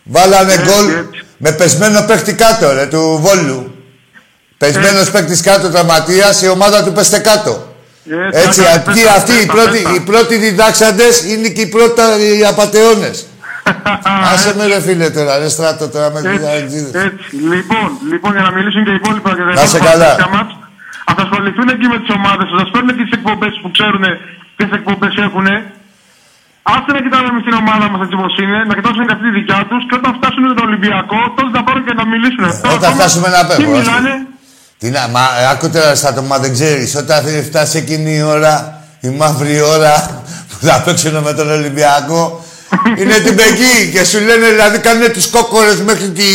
βάλανε γκολ με πεσμένο παίκτη κάτω, ρε, του Βόλου. Πεσμένος παίκτης κάτω, τραυματίας, η ομάδα του πέστε κάτω. Έτσι, έτσι πέστα, αυτοί, πέστα, αυτοί πέστα, οι, πρώτοι, πέστα. οι πρώτοι διδάξαντες είναι και οι πρώτα οι απατεώνες. Άσε με ρε φίλε τώρα, ρε στράτο τώρα με δουλειάζεις. Λοιπόν, λοιπόν, για να μιλήσουν και οι υπόλοιπα και δεν έχουν παραδείγματά μας, ας ασχοληθούν εκεί με τις ομάδες, ας παίρνουν τις εκπομπές που ξέρουν. Ποιες εκπομπές έχουνε, άστε να κοιτάμε στην ομάδα μας έτσι πως είναι, να κοιτάξουν και αυτή τη δικιά τους και όταν φτάσουν τον Ολυμπιακό, τότε θα πάρουν και να μιλήσουν. Ε, όταν φτάσουμε να πέμπω. Τι μιλάνε. Τι να, μα ακούτε ένα στάτο, μα δεν ξέρεις, όταν φτάσει εκείνη η ώρα, η μαύρη ώρα που θα παίξουν με τον Ολυμπιακό, είναι την Πεκή και σου λένε, δηλαδή κάνουν τις κόκορες μέχρι τη,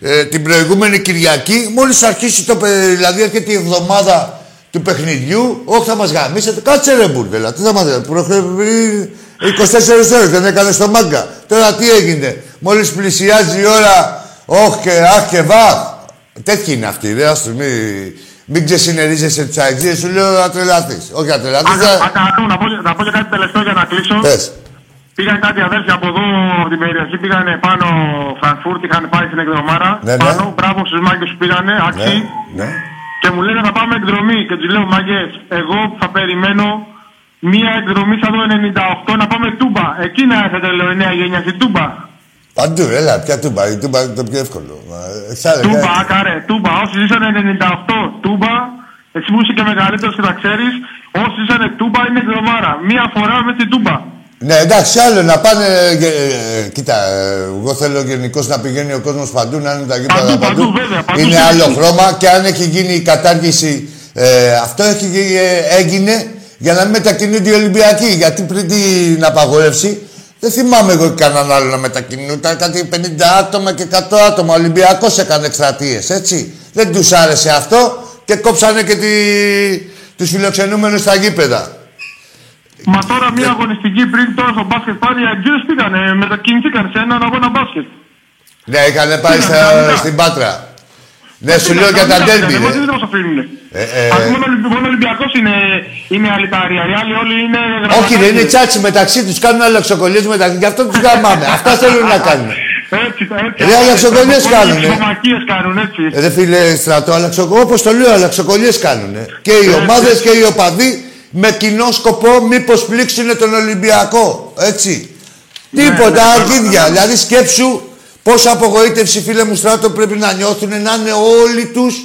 ε, την προηγούμενη Κυριακή, μόλις αρχίσει το, δηλαδή έρχεται η εβδομάδα του παιχνιδιού, όχι θα μας γαμίσετε, κάτσε ρε μπουρδέλα, τι θα μας γαμίσετε, είκοσι τέσσερις ώρες δεν έκανε στο μάγκα. Τώρα τι έγινε, μόλις πλησιάζει η ώρα, όχι και αχ και βαχ, τέτοιοι είναι αυτοί, ρε, ας τους μη, μην ξεσυνερίζεσαι τους αεξίες, σου λέω να τρελαθείς, όχι να τρελαθείς. Να πω και κάτι τελευταίο για να κλείσω. Πες. Πήγαν κάτι αδέρφια από εδώ, από την περιοχή, πήγανε πάνω Φρανκφούρτ, είχαν πάει στην εκδρομάρα, ναι, πάνω, ναι. Μπράβο στους μάγκες που πήγανε, αξί. Ναι, ναι. Και μου λένε θα πάμε εκδρομή και τους λέω μαγιές, εγώ θα περιμένω μία εκδρομή σαν το ενενήντα οκτώ να πάμε Τούμπα. Εκεί να έρθετε λέω η νέα γενιά, στην Τούμπα. Παντού, έλα, πια Τούμπα, η Τούμπα είναι το πιο εύκολο. Τούμπα, καρέ, Τούμπα, όσοι ζήσαν ενενήντα οκτώ Τούμπα, εσύ που είσαι και μεγαλύτερος και τα ξέρεις, όσοι ζήσαν Τούμπα είναι εκδρομάρα, μία φορά με την Τούμπα. Ναι, εντάξει, άλλο να πάνε. Ε, ε, κοίτα, ε, εγώ θέλω γενικώς να πηγαίνει ο κόσμος παντού, να είναι τα γήπεδα παντού. παντού, παντού. Βέβαια, παντού είναι παντού. Άλλο χρώμα και αν έχει γίνει η κατάργηση, ε, αυτό έχει, ε, έγινε για να μην μετακινούνται οι Ολυμπιακοί. Γιατί πριν την απαγόρευση, δεν θυμάμαι εγώ κανέναν άλλο να μετακινούνταν. Κάτι πενήντα άτομα και εκατό άτομα. Ο Ολυμπιακός έκανε εκστρατείες, έτσι. Δεν τους άρεσε αυτό και κόψανε και τη, τους φιλοξενούμενους στα γήπεδα. Μα τώρα μία αγωνιστική πριν τώρα στο μπάσκετ πάλι οι Αγγλίες πήγανε, μετακινηθήκαν σε έναν αγώνα μπάσκετ. Ναι, είχαν πάει στα, στην Πάτρα. Ναι, σου λέω για τα ντέρμπι. Εγώ δεν μας αφήνουνε. Μόνο Ολυμπιακός είναι αλυτάρια, οι άλλοι όλοι είναι γραμματάρια. Όχι, δεν είναι τσάτσι μεταξύ τους, κάνουν αλλαξοκολλίες μεταξύ, γι' αυτό τους γαμάμε. Αυτά θέλουν να κάνουν. Έτσι, έτσι. Ρε, αλλαξοκολλίες κάνουνε. Ψυχομακίες κάνουν, έτσι. Ρε φίλε στρατό, όπως το λέω, αλλαξοκολλίες κάνουνε. Και οι ομάδες και οι οπαδοί. Με κοινό σκοπό μήπως πλήξουνε τον Ολυμπιακό, έτσι. Ναι, τίποτα, ναι, αρχίδια. Ναι. Δηλαδή σκέψου πόσα απογοήτευση, φίλε μου στράτο, πρέπει να νιώθουν, να είναι όλοι τους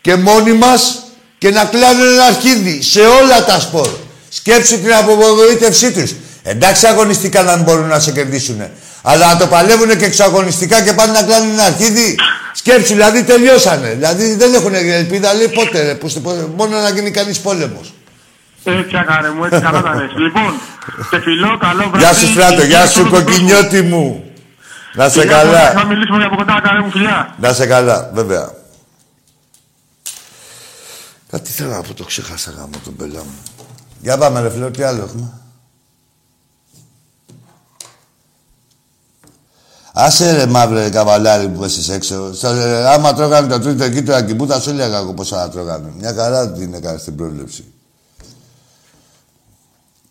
και μόνοι μας και να κλάνουν ένα αρχίδι σε όλα τα σπορ. Σκέψου την απογοήτευσή τους. Εντάξει αγωνιστικά να μην μπορούν να σε κερδίσουνε. Αλλά να το παλεύουνε και εξαγωνιστικά και πάνε να κλάνουν ένα αρχίδι. Σκέψου, δηλαδή τελειώσανε. Δηλαδή δεν έχουν ελπίδα, λέει πότε, ρε, πότε, πότε, μόνο να γίνει κανείς πόλεμος. Έτσι, αγάρε μου, έτσι καλά τα λες. Λοιπόν, σε φιλώ, καλό βράδυ. Γεια σου, Στράτο, γεια σου, κοκκινιώτη μου. Να σε καλά. Θα μιλήσουμε από κοντά, αγάρε μου, φιλιά. Να σε καλά, βέβαια. Κάτι θέλω να πω, το ξέχασα γάμο τον πελά μου. Για πάμε, ρε φιλό, τι άλλο έχουμε. Άσε ρε μαύρε καβαλάρι που εσείς έξω. Στο, ε, άμα τρώγανε το τρίτο εκεί του Ακιμπού, θα σου έλεγα εγώ πόσα να τρώγανε. Μια καλά την έκανε στην πρόβλεψη.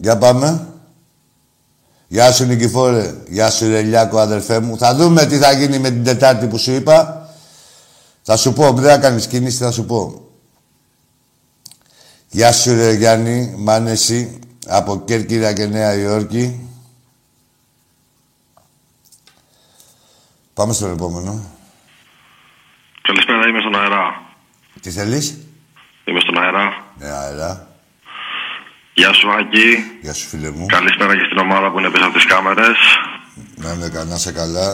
Για πάμε. Γεια σου Νικηφόρε. Γεια σου Ρελιάκο αδερφέ μου. Θα δούμε τι θα γίνει με την Τετάρτη που σου είπα. Θα σου πω, δεν θα κάνεις κίνηση, θα σου πω. Γεια σου ρε Γιάννη Μάνεση από Κέρκυρα και Νέα Υόρκη. Πάμε στον επόμενο. Καλησπέρα, είμαι στον αερά. Τι θέλεις? Είμαι στον αερά. Ναι, αερά. Γεια σου, Άκη. Γεια σου, φίλε μου. Καλησπέρα και στην ομάδα που είναι πίσω από τις κάμερες. Να είναι καλά, να είσαι καλά.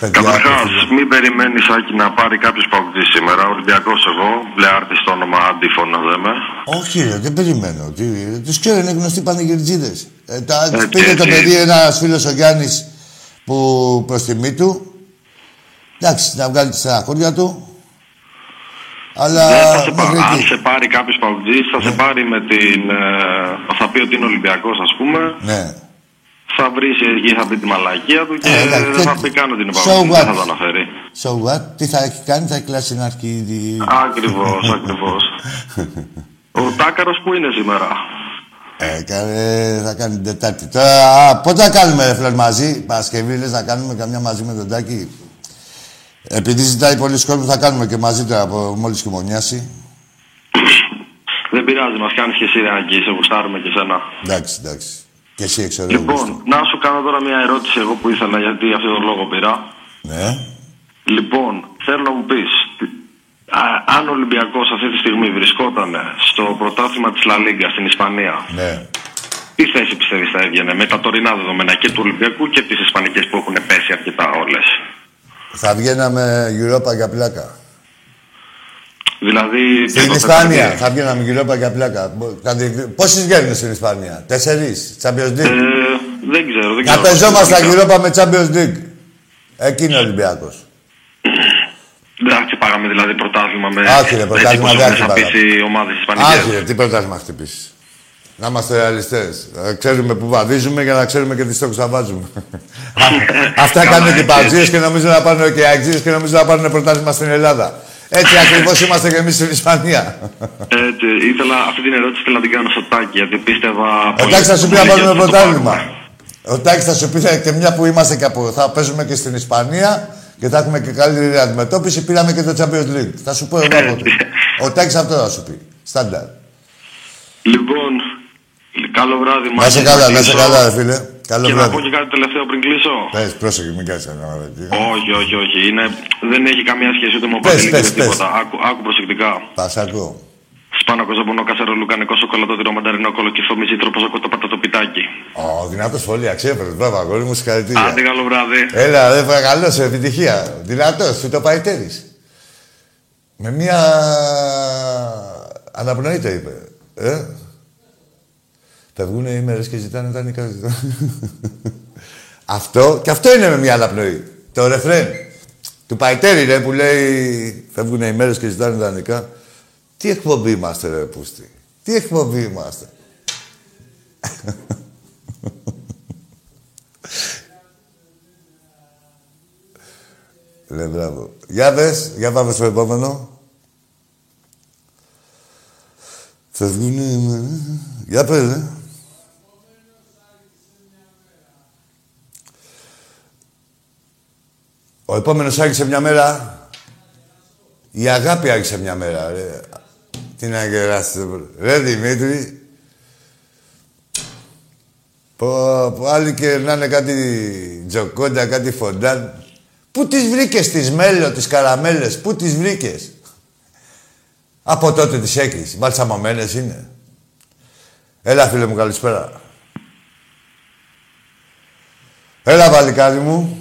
Καταρχάς, μην περιμένεις, Άκη, να πάρει κάποιος παγκοτής σήμερα. Ολυμπιακός εγώ, μπλεάρτη στο όνομα, αντίφωνα δέμε. Όχι, δεν περιμένω. Τους ξέρω, είναι γνωστοί πανηγυρτζίδες. Ε, ε, πήγε το παιδί ένας φίλος ο Γιάννης που προς τιμή του. Εντάξει, να βγάλει τη στεναχώρια του. Αλλά ναι, θα σε πα... αν σε πάρει κάποιος παγκοτής, θα ναι. σε πάρει με την... Ε, θα πει ότι είναι Ολυμπιακός, ας πούμε. Ναι. Θα βρει εκεί, θα πει τη μαλακία του και ε, θα, και... θα πει κάνω την επαγγελματική, so θα το αναφέρει. So what, τι θα έχει κάνει, θα κλάσει να αρκίδι. Ακριβώς, ακριβώς. Ο Τάκαρος που είναι σήμερα. Ε, θα κάνει την Τετάρτη. Τώρα, α, πότε θα κάνουμε ρε φλερ μαζί, Παρασκευή λες να κάνουμε καμιά μαζί με τον Τάκη. Επειδή ζητάει πολλοί κόσμοι, θα κάνουμε και μαζί τώρα, μόλις χειμωνιάσει. Δεν πειράζει, μας κάνεις και εσύ Ρανκή, σε γουστάρουμε και σένα. Εντάξει, εντάξει. Και εσύ εξαιρώ, λοιπόν, να σου κάνω τώρα μια ερώτηση εγώ που ήθελα, γιατί αυτόν τον λόγο πειρά. Ναι. Λοιπόν, θέλω να μου πεις, α, αν ο Ολυμπιακός αυτή τη στιγμή βρισκόταν στο πρωτάθλημα της Λαλίγκα στην Ισπανία, ναι, τι θέση πιστεύεις θα έβγαινε με τα τωρινά δεδομένα και του Ολυμπιακού και τις Ισπανικές που έχουν πέσει αρκετά όλες? Θα βγαίναμε Europa για πλάκα. Δηλαδή, στην Ισπανία θα βγαίναμε γυρόπα για πλάκα. Πόσες βγαίνουν στην Ισπανία, τέσσερις, Champions League. Ε, δεν ξέρω, δεν ξέρω. Να πεζόμαστε γυρόπα με Champions League. Εκεί είναι ο Ολυμπιακός. Εντάξει, πάγαμε δηλαδή πρωτάθλημα με. Άχιρε, πρωτάθλημα δεν χτυπήσει ομάδες Ισπανικές. Άχιρε, τι πρωτάθλημα χτυπήσει. Να είμαστε ρεαλιστές. Ξέρουμε που βαδίζουμε για να ξέρουμε και τι στόχους θα βάζουμε. Αυτά κάνουν και οι παζίες και νομίζω να πάνε και οι αξίες και νομίζω να πάνε πρωτάθλημα στην Ελλάδα. Έτσι ακριβώς είμαστε και εμείς στην Ισπανία. Έτσι, ήθελα αυτή την ερώτηση να την κάνω στο Τάκη, γιατί πίστευα. Ο Τάκης θα σου πει να πάρουμε πρωτάθλημα. Ο Τάκης θα σου πει και μια που είμαστε και από. Θα παίζουμε και στην Ισπανία και θα έχουμε και καλύτερη αντιμετώπιση. Πήραμε και το Champions League. Θα σου πω εγώ από τότε. Ο Τάκης αυτό θα σου πει. Στάνταρ. Λοιπόν, καλό βράδυ, Μάκη. Να σε καλά, να σε καλά, φίλε. Καλό και βράδυ. Να πω και κάτι τελευταίο πριν κλείσω. Πες, πρόσεχε, μην κάνεις ένα μαλακή. Όχι, όχι, όχι. Είναι... Δεν έχει καμία σχέση ούτε με οπαδελίκη ούτε τίποτα. Άκου, άκου προσεκτικά. Πας, ακούω. Σπάνο κοζαμπονό, κασέρο, λουκανικό, σοκολατότυρο, μανταρινό, κολοκυθό, μισή τροποσοκό, το πατατοπιτάκι. Ω, δυνατός πολύ, αξιέπαινε. Μπράβο, αγόρι μου, συγχαρητήρια. Άντε, καλό βράδυ. Έλα, ρε, καλό, σε επιτυχία. Δυνατός, του το παϊτέρης. Με μία αναπνοή το είπε. Ε? Φεύγουν οι μέρες και ζητάνε τα νικά. Αυτό και αυτό είναι με μια αναπνοή. Το ρεφρέν του Παϊτέρη, ρε, που λέει φεύγουν οι μέρες και ζητάνε τα νικά. Τι εκπομπή είμαστε, ρε Πούστη. Τι εκπομπή είμαστε. Ρε, μπράβο. Για δες, για πάμε στο επόμενο. Φεύγουν οι μέρες. Για πες, ε. Ο επόμενος άρχισε μια μέρα. Η αγάπη άρχισε μια μέρα, ρε. Τι να γεράσετε, ρε Δημήτρη. Που άλλοι κερνάνε κάτι τζοκόντα, κάτι φοντάν. Πού τις βρήκες τις μέλο, τις καραμέλες, πού τις βρήκες. Από τότε τις έκρις. Μπαλσαμωμένες είναι. Έλα, φίλε μου, καλησπέρα. Έλα, παλικάρι μου.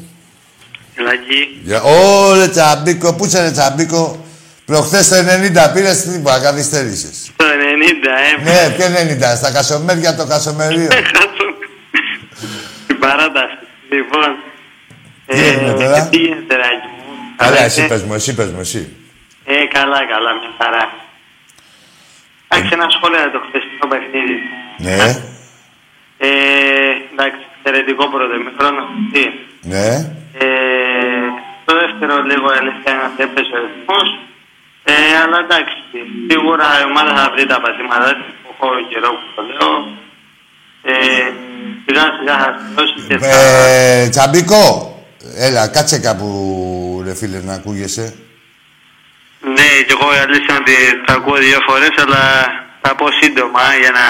Λαγί. Ω, ρε τσαμπίκο, πού είσαι ρε τσαμπίκο. Προχθές το ενενήντα πήρες, τίποτα, καθυστέρησες. Το ενενήντα, ε. Ναι, και ενενήντα, στα κασομέρια το κασομερίο. Στην παράταση, λοιπόν. Τι έγινε τώρα. Τι γίνεται, Ράκη μου. Καλά, εσύ πες μου, εσύ πες μου, εσύ. Ε, καλά, καλά, μια χαρά. Εντάξει, ένα σχόλιο για το χθεσινό παιχνίδι. Ναι. Ε, εντάξει, εξαιρετικό πρώτο ημίχρονο. Ναι. Ε, το δεύτερο λίγο ελεύθερα να έπεσε ο ρυθμός. Ε, αλλά εντάξει, σίγουρα η ομάδα θα βρει τα πατήματα της. Έχω καιρό που το λέω. Ε, σιγά σιγά θα στρώσει και θα... Ε, Τσαμπίκο, έλα, κάτσε κάπου ρε φίλε να ακούγεσαι. Ναι, και εγώ αλήθεια ότι τα ακούω δύο φορές, αλλά θα πω σύντομα για να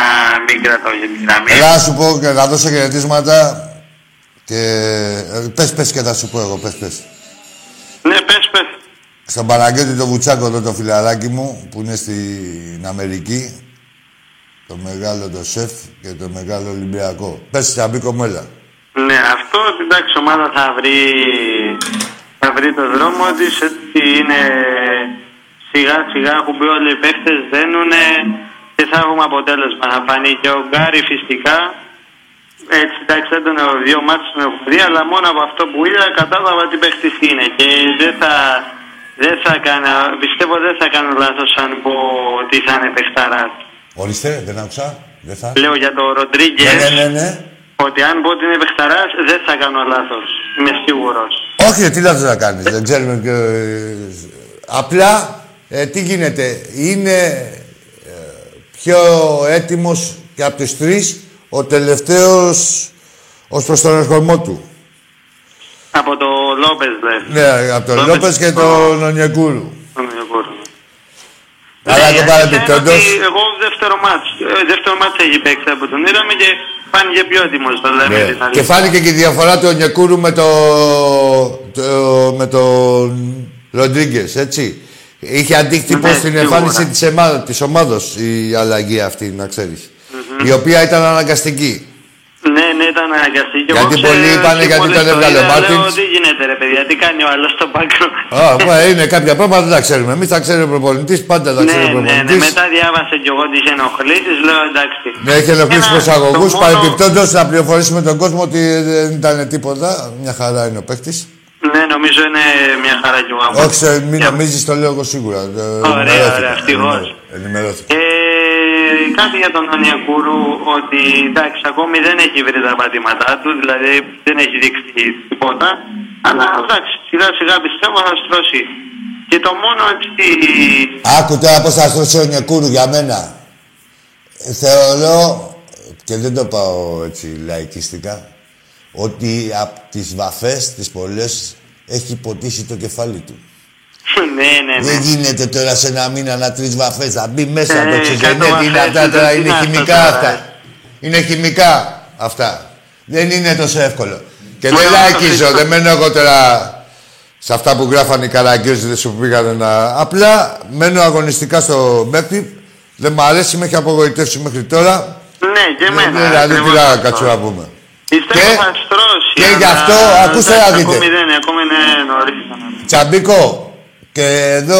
μην κρατώ για την γραμμή. Ελά, σου πω και να δώσω χαιρετίσματα και πες, πες και θα σου πω εγώ, πες, πες. Ναι, πες, πες. Στον Παναγιώτη το Βουτσάκο εδώ, το φιλαράκι μου, που είναι στην Αμερική, το μεγάλο το ΣΕΦ και το μεγάλο Ολυμπιακό. Πες, Τσαμπίκο μου, έλα. Ναι, αυτό εντάξει, η ομάδα θα βρει, θα βρει το δρόμο της, ότι είναι σιγά σιγά κουμπί όλοι οι παίχτες δένουν και θα έχουμε αποτέλεσμα. Θα φανεί και ο Γκάρι φυσικά, έτσι εντάξει δεν τον έχω δύο μάτς με κουμπί, αλλά μόνο από αυτό που είδα κατάλαβα τι παίχτης είναι και δεν θα, δεν θα κάνω, πιστεύω δεν θα κάνω λάθος αν πω ότι θα είναι παιχταράς. Ορίστε, δεν άκουσα, δεν θα. Λέω για τον Ροντρίγκες. Ναι, ναι, ναι. Ότι αν πω ότι είναι παιχταράς, δεν θα κάνω λάθος. Είμαι σίγουρος. Όχι, τι λάθος να κάνεις. Δεν ξέρουμε. Απλά, ε, τι γίνεται. Είναι ε, πιο έτοιμος και από τους τρεις ο τελευταίος ως προς τον ερχομό του. Από το Λόπες, δε. Ναι, από τον Λόπες, Λόπες και το... τον Ονιεκούρου. Αλλά δεν παρεμπιπτόντως. Εγώ δεύτερο μάτς. Δεύτερο μάτς έχει παίξει από τον είδαμε και... Φάνηκε πιο έτοιμος, το λέμε. Ναι. Δηλαδή. Και φάνηκε και η διαφορά του Ονιεκούρου με τον το, το Ροντρίγκες, έτσι. Είχε αντίκτυπο ναι, στην εμφάνιση της, εμα... της ομάδος η αλλαγή αυτή, να ξέρεις. Mm-hmm. Η οποία ήταν αναγκαστική. Ναι, ναι, ήταν αναγκαστική. Γιατί ξέρω, πολλοί είπανε γιατί τον έβγαλε ο Μάρτινς. Δεν γίνεται ρε παιδιά, τι κάνει ο άλλος στο μπάκρο. Α, είναι κάποια πράγματα δεν τα ξέρουμε. Εμείς τα ξέρει ο προπονητής, πάντα τα ξέρει ο προπονητής. Ναι, ναι, μετά διάβασα κι εγώ τις ενοχλήσεις, λέω εντάξει. Ναι, έχει ενοχλήσει προσαγωγούς. Μόνο... Παρεπιπτόντως, να πληροφορήσουμε τον κόσμο ότι δεν ήταν τίποτα. Μια χαρά είναι ο παίκτης. Ναι, νομίζω είναι μια χαρά κι εγώ. Όχι, μην νομίζεις, το λέω εγώ σίγουρα. Ωραία, ωραία, ευτυχώς. Κάτι για τον Ονιεκούρου, ότι εντάξει, ακόμη δεν έχει βρει τα πατήματά του, δηλαδή δεν έχει δείξει τίποτα. Αλλά εντάξει, σιγά σιγά πιστεύω θα στρώσει. Και το μόνο έτσι. Άκου τώρα πώς θα στρώσει ο Ονιεκούρου για μένα. Θεωρώ, και δεν το πάω έτσι λαϊκιστικά, ότι από τις βαφές, τις πολλές, έχει υποτίσει το κεφάλι του. Ναι, ναι, ναι. Δεν γίνεται τώρα σε ένα μήνα να τρεις βαφές, να μπει μέσα ε, το ξεζενεύει, είναι αυτά τώρα, είναι χημικά αυτά. Είναι χημικά αυτά. Δεν είναι τόσο εύκολο. Και δεν λαϊκίζω, δεν μένω εγώ τώρα σε αυτά που γράφανε οι καραγκιόζηδες που πήγανε να... Απλά μένω αγωνιστικά στο Μέκτη, δεν μ' αρέσει, με έχει απογοητεύσει μέχρι τώρα. Ναι, και εμένα. Δηλαδή τι να κάτσουμε να πούμε. Πιστεύω θα στρώσει. Και γι' αυτό, ακούστε να δείτε. Τσαμπίκο. Και εδώ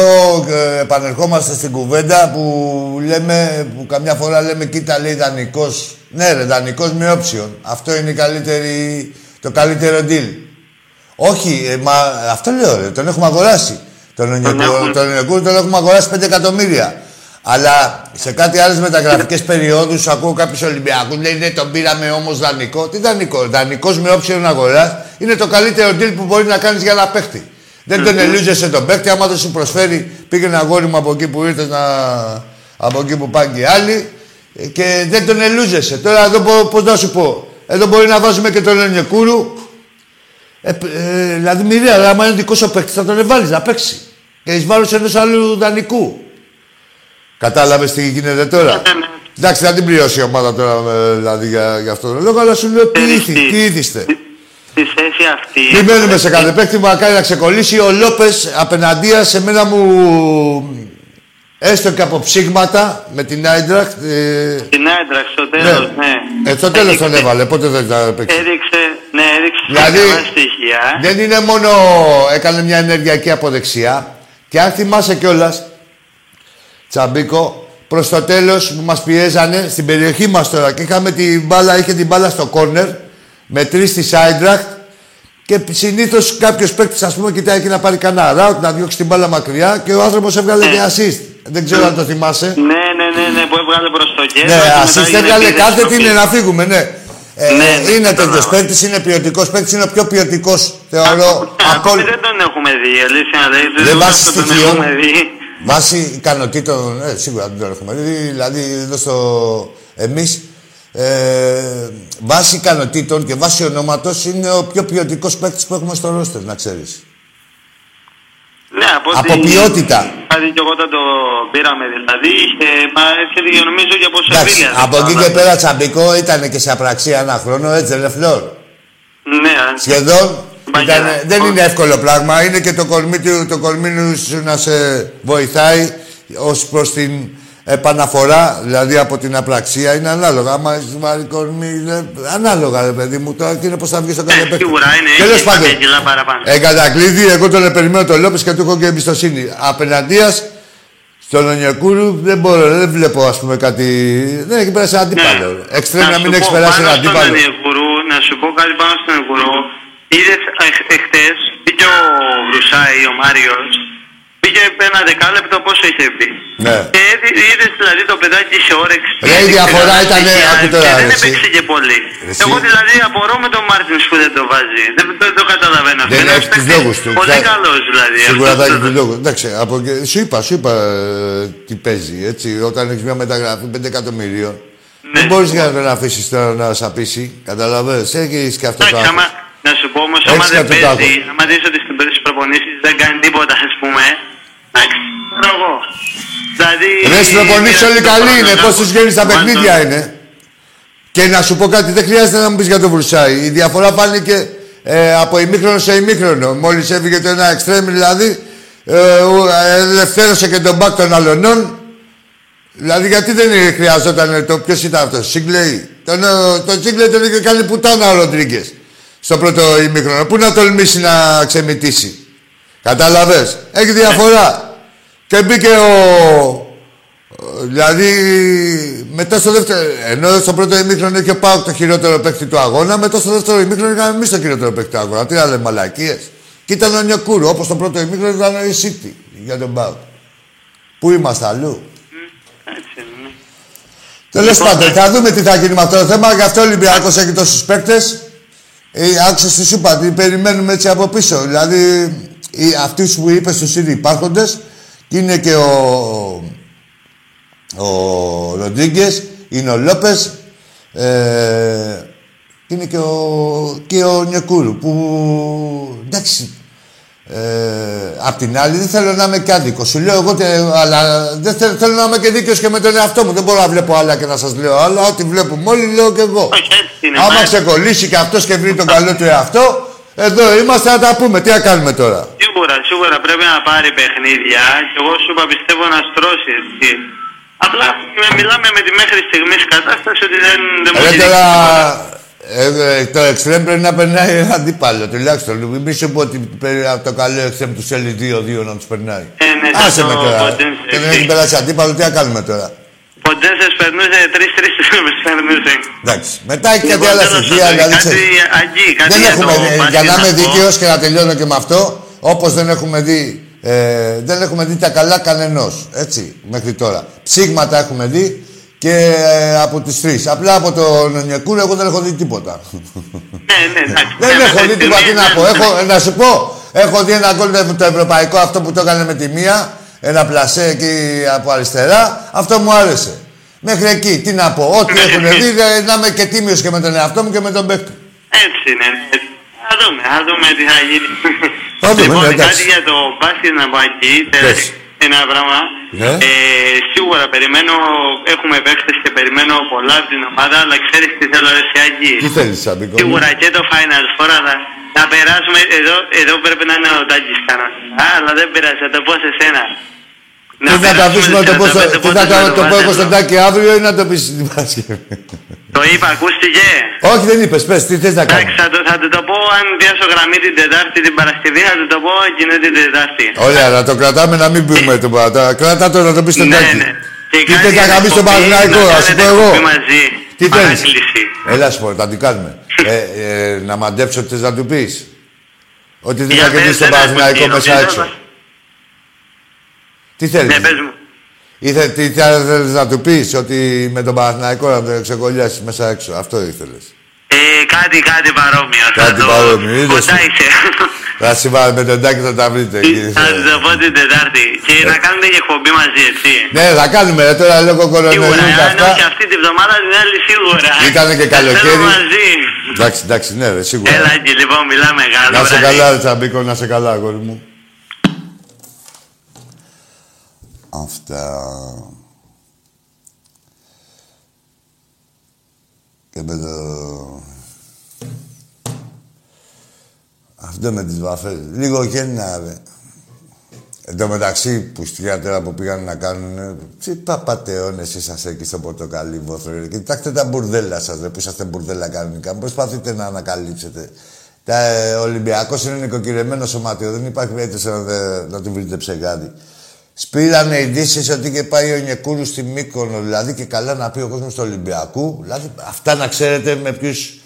επανερχόμαστε στην κουβέντα που λέμε, που καμιά φορά λέμε, κοίτα λέει δανεικός. Ναι ρε, δανεικός με όψιον. Αυτό είναι η καλύτερη, το καλύτερο deal. Όχι, ε, μα, αυτό λέω ρε, τον έχουμε αγοράσει. Τον Ονιεκούρου τον, τον έχουμε αγοράσει πέντε εκατομμύρια. Αλλά σε κάτι άλλες μεταγραφικές περιόδους ακούω κάποιους Ολυμπιακούς, λέει ναι τον πήραμε όμως δανεικό. Τι δανεικό, δανεικός με όψιον αγοράς είναι το καλύτερο deal που μπορεί να κάνεις για ένα παίχτη. Δεν τον ελούζεσαι τον παίκτη, άμα δεν σου προσφέρει, πήγαινε αγόρι μου από εκεί που ήρθες, να... από εκεί που πάνε και οι άλλοι και δεν τον ελούζεσαι. Τώρα εδώ πώς να σου πω, εδώ μπορεί να βάζουμε και τον Ονιεκούρου, ε, ε, δηλαδή μοιραία, αλλά άμα είναι δικός ο παίκτης θα τον εβάλεις να παίξει και εις βάλεις ενός άλλου δανεικού. Κατάλαβες τι γίνεται τώρα. Εντάξει, θα την πληρώσει η ομάδα τώρα δηλαδή, για, για αυτόν τον λόγο, αλλά σου λέω τι είδηστε. Στη θέση αυτή... Μην μένουμε σε κάθε παίκτη, μακάρι να ξεκολλήσει. Ο Λόπες απεναντία σε μένα μου... Έστω και από ψήγματα με την Άιντραχτ... Ε... Την Άιντραχτ στο τέλος, ναι. ναι. Ε, στο τέλος έδειξε. Τον έβαλε, πότε δεν θα παίξει. Έδειξε, ναι, έδειξε δηλαδή, καλά στοιχεία. Δεν είναι μόνο... Έκανε μια ενεργειακή αποδεξιά. Και αν θυμάσαι κιόλας, Τσαμπίκο, προς το τέλος που μας πιέζανε, στην περιοχή μας τώρα, και είχαμε την μπάλα, είχε την μπάλα στο κόρνερ, με τρεις της Άιντραχτ και συνήθως κάποιος παίκτης, ας πούμε, κοιτάει και να πάρει κανένα ράουτ, να διώξει την μπάλα μακριά και ο άνθρωπος έβγαλε και assist. Δεν ξέρω αν το θυμάσαι. Ναι, ναι, ναι, ναι, που έβγαλε προς το κέντρο. Ναι, assist έβγαλε κάθε τι είναι να φύγουμε, ναι. Ε, ναι, ναι, είναι τέτοιος παίκτης, είναι ποιοτικός παίκτης, είναι ο πιο ποιοτικός, θεωρώ. Ακόμη δεν τον έχουμε δει, αλήθεια. Δεν βάσει στοιχείων, βάσει ικανοτήτων, ναι, σίγουρα δεν τον έχουμε δει. Δηλαδή, εδώ στο εμείς. Ε, βάσει ικανοτήτων και βάσει ονόματος είναι ο πιο ποιοτικός παίκτης που έχουμε στο ρόστερ, να ξέρεις. Ναι, από, από ποιότητα. Δηλαδή και εγώ το πήραμε, δηλαδή, έρχεται και νομίζω και από Σεβίλια. Από εκεί και πέρα Τσαμπικό ήταν και σε απραξία ένα χρόνο, έτσι ρε φλόρ. Ναι. Σχεδόν. Ήταν, δεν είναι εύκολο πράγμα, είναι και το κορμί του, το κορμί σου να σε βοηθάει ως προς την επαναφορά, δηλαδή από την απραξία είναι ανάλογα. Άμα είσαι βαρικορμή, είναι ανάλογα, ρε παιδί μου. Τώρα είναι πώς θα βγει στον καλεπέκτη. Σίγουρα είναι. Τέλος πάντων. Εγκατακλείδη, εγώ τον περιμένω τον Λόπες και του έχω και εμπιστοσύνη. Απέναντίας στον Ονιακούρου δεν μπορώ, δεν βλέπω, ας πούμε, κάτι. Δεν έχει περάσει ένα αντίπαλο. Ναι. Εξτρέμ να μην έχει περάσει ένα αντίπαλο. Να σου πω κάτι πάνω στον Ονιακούρου. Είδε εχθές, μπήκε ο Βρουσάη, ο Μάριος. Πήγε ένα δεκάλεπτο, πόσο είχε πει. Ναι. Και είδε δηλαδή το παιδάκι είχε όρεξη. Ρε, η διαφορά ήταν. Δεν έπαιξε και πολύ. Εσύ. Εγώ δηλαδή απορώ με τον Μάρτιν που δεν το βάζει. Δεν το, το καταλαβαίνω αυτό. Δεν έχει του λόγου του. Πολύ καλό δηλαδή. Σίγουρα θα έχει του λόγου. Εντάξει, από... σου είπα, σου είπα τι παίζει. Έτσι. Όταν έχει μια μεταγραφή πέντε εκατομμυρίων, ναι, δεν μπορεί να τον αφήσει τώρα να σαπίσει. Καταλαβαίνω. Έχει και αυτό το πράγμα. Να σου πω όμω, άμα δεν παίζει, άμα δει ότι στην περίπτωση προπονήσει δεν κάνει τίποτα, α πούμε. Εντάξει, εγώ. Δηλαδή. Ρε στροπονείς όλοι καλοί είναι, πώς τους γέννεις τα παιχνίδια είναι. Και να σου πω κάτι, δεν χρειάζεται να μου πεις για τον Βρουσάη. Η διαφορά φάνηκε ε, από ημίχρονο σε ημίχρονο. Μόλις έφυγε το ένα εξτρέμι, δηλαδή, ε, ελευθέρωσε και τον μπακ των αλλωνών. Δηλαδή, γιατί δεν χρειαζόταν το. Ποιος ήταν αυτός, Σίγκλεϊ. Τον, τον Σίγκλεϊ τον είχε κάνει πουτάνα ο Ροντρίγκες στο πρώτο ημίχρονο. Πού να τολμήσει να ξεμητήσει. Κατάλαβες, έχει διαφορά. Και μπήκε ο... Δηλαδή, μετά στο δεύτερο... Ενώ στο πρώτο ημίχρονο είχε πάω το χειρότερο παίκτη του αγώνα, μετά στο δεύτερο ημίχρονο είχαμε εμείς το χειρότερο παίκτη του αγώνα. Τι άλλες μαλακίες. Και ήταν ο Νιοκούρου, όπως το πρώτο ημίχρονο ήταν ο Ισίτη για τον ΠΑΟΚ. Πού είμαστε αλλού. Τέλος πάντων, θα δούμε τι θα γίνει με αυτό το θέμα, γι' αυτό ο Ολυμπιακός έχει τόσους παίκτες. Άκουσες τι σου είπα, τι περιμένουμε έτσι από πίσω. Δηλαδή, αυτοί που είπες τους ήδη υπάρχοντες, είναι και ο, ο Ροντρίγκες, είναι ο Λόπες, ε, είναι και ο, και ο Νιεκούρου, που εντάξει, ε, απ' την άλλη δεν θέλω να είμαι και άδικος. Σου λέω εγώ, αλλά δεν θέλω, θέλω να είμαι και δίκαιος και με τον εαυτό μου. Δεν μπορώ να βλέπω άλλα και να σας λέω άλλα, ό,τι βλέπουμε όλοι λέω και εγώ. Άμα ξεκολλήσει και αυτός και βρει τον καλό του εαυτό, εδώ είμαστε να τα πούμε. Τι να κάνουμε τώρα. Σίγουρα, σίγουρα πρέπει να πάρει παιχνίδια και εγώ σου είπα πιστεύω να στρώσει έτσι. Απλά μιλάμε με τη μέχρι στιγμής κατάσταση ότι δεν, δεν μου έχει τώρα... ε, το εξτρέμ πρέπει να περνάει ένα αντίπαλο τουλάχιστον. Μην σου πω ότι από το καλό εξτρέμ τους θέλει δύο δύο να τους περνάει. Ε, ναι, άσε με τώρα. Και δεν έχει περάσει αντίπαλο, τι να κάνουμε τώρα. Ποτέ σας περνούσε, τρεις-τρεις σας περνούσε. Εντάξει. Μετά έχει και άλλα στοιχεία, δηλαδή ξέρεις. Δεν έχουμε, για να είμαι δίκαιος και να τελειώνω και με αυτό, όπως δεν έχουμε δει, ε, δεν έχουμε δει τα καλά κανενός, έτσι, μέχρι τώρα. Ψήγματα έχουμε δει και ε, από τους τρεις. Απλά από τον Νιεκούρο εγώ δεν έχω δει τίποτα. Ναι, ναι, εντάξει. Δεν έχω δει τίποτα, τι να πω. Έχω, να σου πω, έχω δει ένα γκολ το ευρωπαϊκό, αυτό που το έκανε με τη μία. Ένα πλασέ εκεί από αριστερά, αυτό μου άρεσε. Μέχρι εκεί, τι να πω, ό,τι έχουν δει, να είμαι και τίμιος και με τον εαυτό μου και με τον παίκτη. Έτσι είναι. Θα δούμε, θα δούμε τι θα γίνει. Θα δούμε, λοιπόν, εντάξει. Κάτι για το μπάσκετ να πάει εκεί, ένα πράγμα. Ναι. Ε, σίγουρα περιμένω, έχουμε παίκτες και περιμένω πολλά από την ομάδα, αλλά ξέρεις τι θέλω, ρε Σιάκη. Τι θέλεις, Σαμπικό. Σίγουρα και το Final Four, αλλά... Να περάσουμε, εδώ, εδώ πρέπει να είναι ο Τάκης κανονικά, αλλά δεν πειράζει, θα το πω σε σένα. Να θα τα αφήσουμε να το πω, το πω εγώ στον Τάκη αύριο ή να το πεις την Παρασκευή. Το είπα, ακούστηκε. Όχι, δεν είπες, πες, τι θες να κάνεις. Εντάξει, θα, το, θα το, το πω, αν διάσω γραμμή την Τετάρτη την Παρασκευή, θα το, το πω εκείνη την Τετάρτη. Ωραία, να το κρατάμε, να μην πούμε τίποτα. Κράτα το, να το πεις στον Τάκη. Τι θες να κάνεις στον Παναθηναϊκό, ας πω εγώ. Τι θέλεις. Έλα σου πω, θα την κάνουμε. ε, ε, να μαντέψω τι να του πεις. Ότι δεν θα κερδίσει τον Παναθηναϊκό μέσα έξω. Τι θέλεις. Ήθε, τι θέλεις να του πεις, ότι με τον Παναθηναϊκό να τον ξεκολλιάσεις μέσα έξω. Αυτό ήθελες. Ε, κάτι, κάτι παρόμοιο. Κάτι θα παρόμοιο. Το... θα συμβάλλει με τον Τάκη, θα τα βρείτε. Θα το πω την Τετάρτη. Και να κάνουμε και εκπομπή μαζί, έτσι. Ναι, θα κάνουμε. Τώρα λόγω κορονοϊού και αυτά. Όχι αυτή τη βδομάδα, την άλλη σίγουρα. Ήτανε και καλοκαίρι. Εντάξει, εντάξει, ναι, ρε, σίγουρα. Έλα και λοιπόν, μιλάμε καλά. Να σε καλά, ρε Τσαμπίκο, να σε καλά, αγόρι μου. Αυτά. Και με το... Αυτό με τις βαφές. Λίγο γέννα, ρε. Εν τω μεταξύ, πουστιά τώρα που πήγαν να κάνουν. Τι παπατεώνες είσαστε εκεί στο Πορτοκαλί, Βόθρο. Κοιτάξτε τα μπουρδέλα σας, δε που είσαστε μπουρδέλα κανονικά. Προσπαθείτε να ανακαλύψετε. Τα ε, Ολυμπιακός είναι νοικοκυρεμένο σωματείο, δεν υπάρχει περίπτωση να, να του βρείτε ψεγάδι. Σπήρανε ειδήσεις ότι είχε πάει ο Νεκούρου στη Μύκονο, δηλαδή και καλά να πει ο κόσμος του Ολυμπιακού. Δηλαδή, αυτά να ξέρετε με ποιους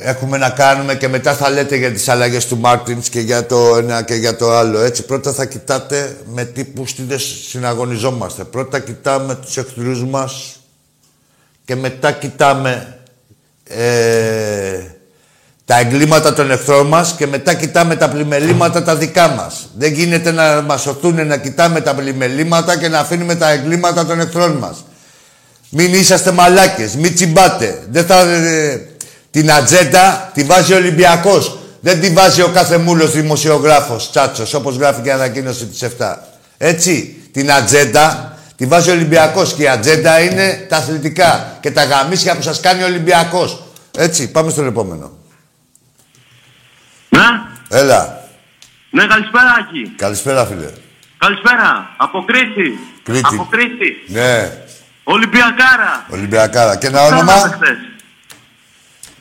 έχουμε να κάνουμε και μετά θα λέτε για τις αλλαγές του Μάρτινς και για το ένα και για το άλλο. Έτσι, πρώτα θα κοιτάτε με τι που συναγωνιζόμαστε. Πρώτα κοιτάμε τους εχθρούς μας και μετά κοιτάμε ε, τα εγκλήματα των εχθρών μας και μετά κοιτάμε τα πλημελήματα τα δικά μας. Δεν γίνεται να μας σωθούν να κοιτάμε τα πλημελήματα και να αφήνουμε τα εγκλήματα των εχθρών μας. Μην είσαστε μαλάκες, μην τσιμπάτε. Δεν θα... Ε, την ατζέντα τη βάζει ο Ολυμπιακός. Δεν τη βάζει ο κάθε μούλος δημοσιογράφος τσάτσος, όπως γράφει και η ανακοίνωση της επτά. Έτσι, την ατζέντα τη βάζει ο Ολυμπιακός και η ατζέντα είναι τα αθλητικά και τα γαμίσια που σας κάνει ο Ολυμπιακός. Έτσι, πάμε στον επόμενο. Ναι. Έλα. Ναι, καλησπέρα Άκη. Καλησπέρα φίλε. Καλησπέρα. Από Κρήτη. Κρήτη. Από Κρήτη. Ναι. Ολυμπιακάρα. Ολυμπιακάρα. Και ένα όνομα.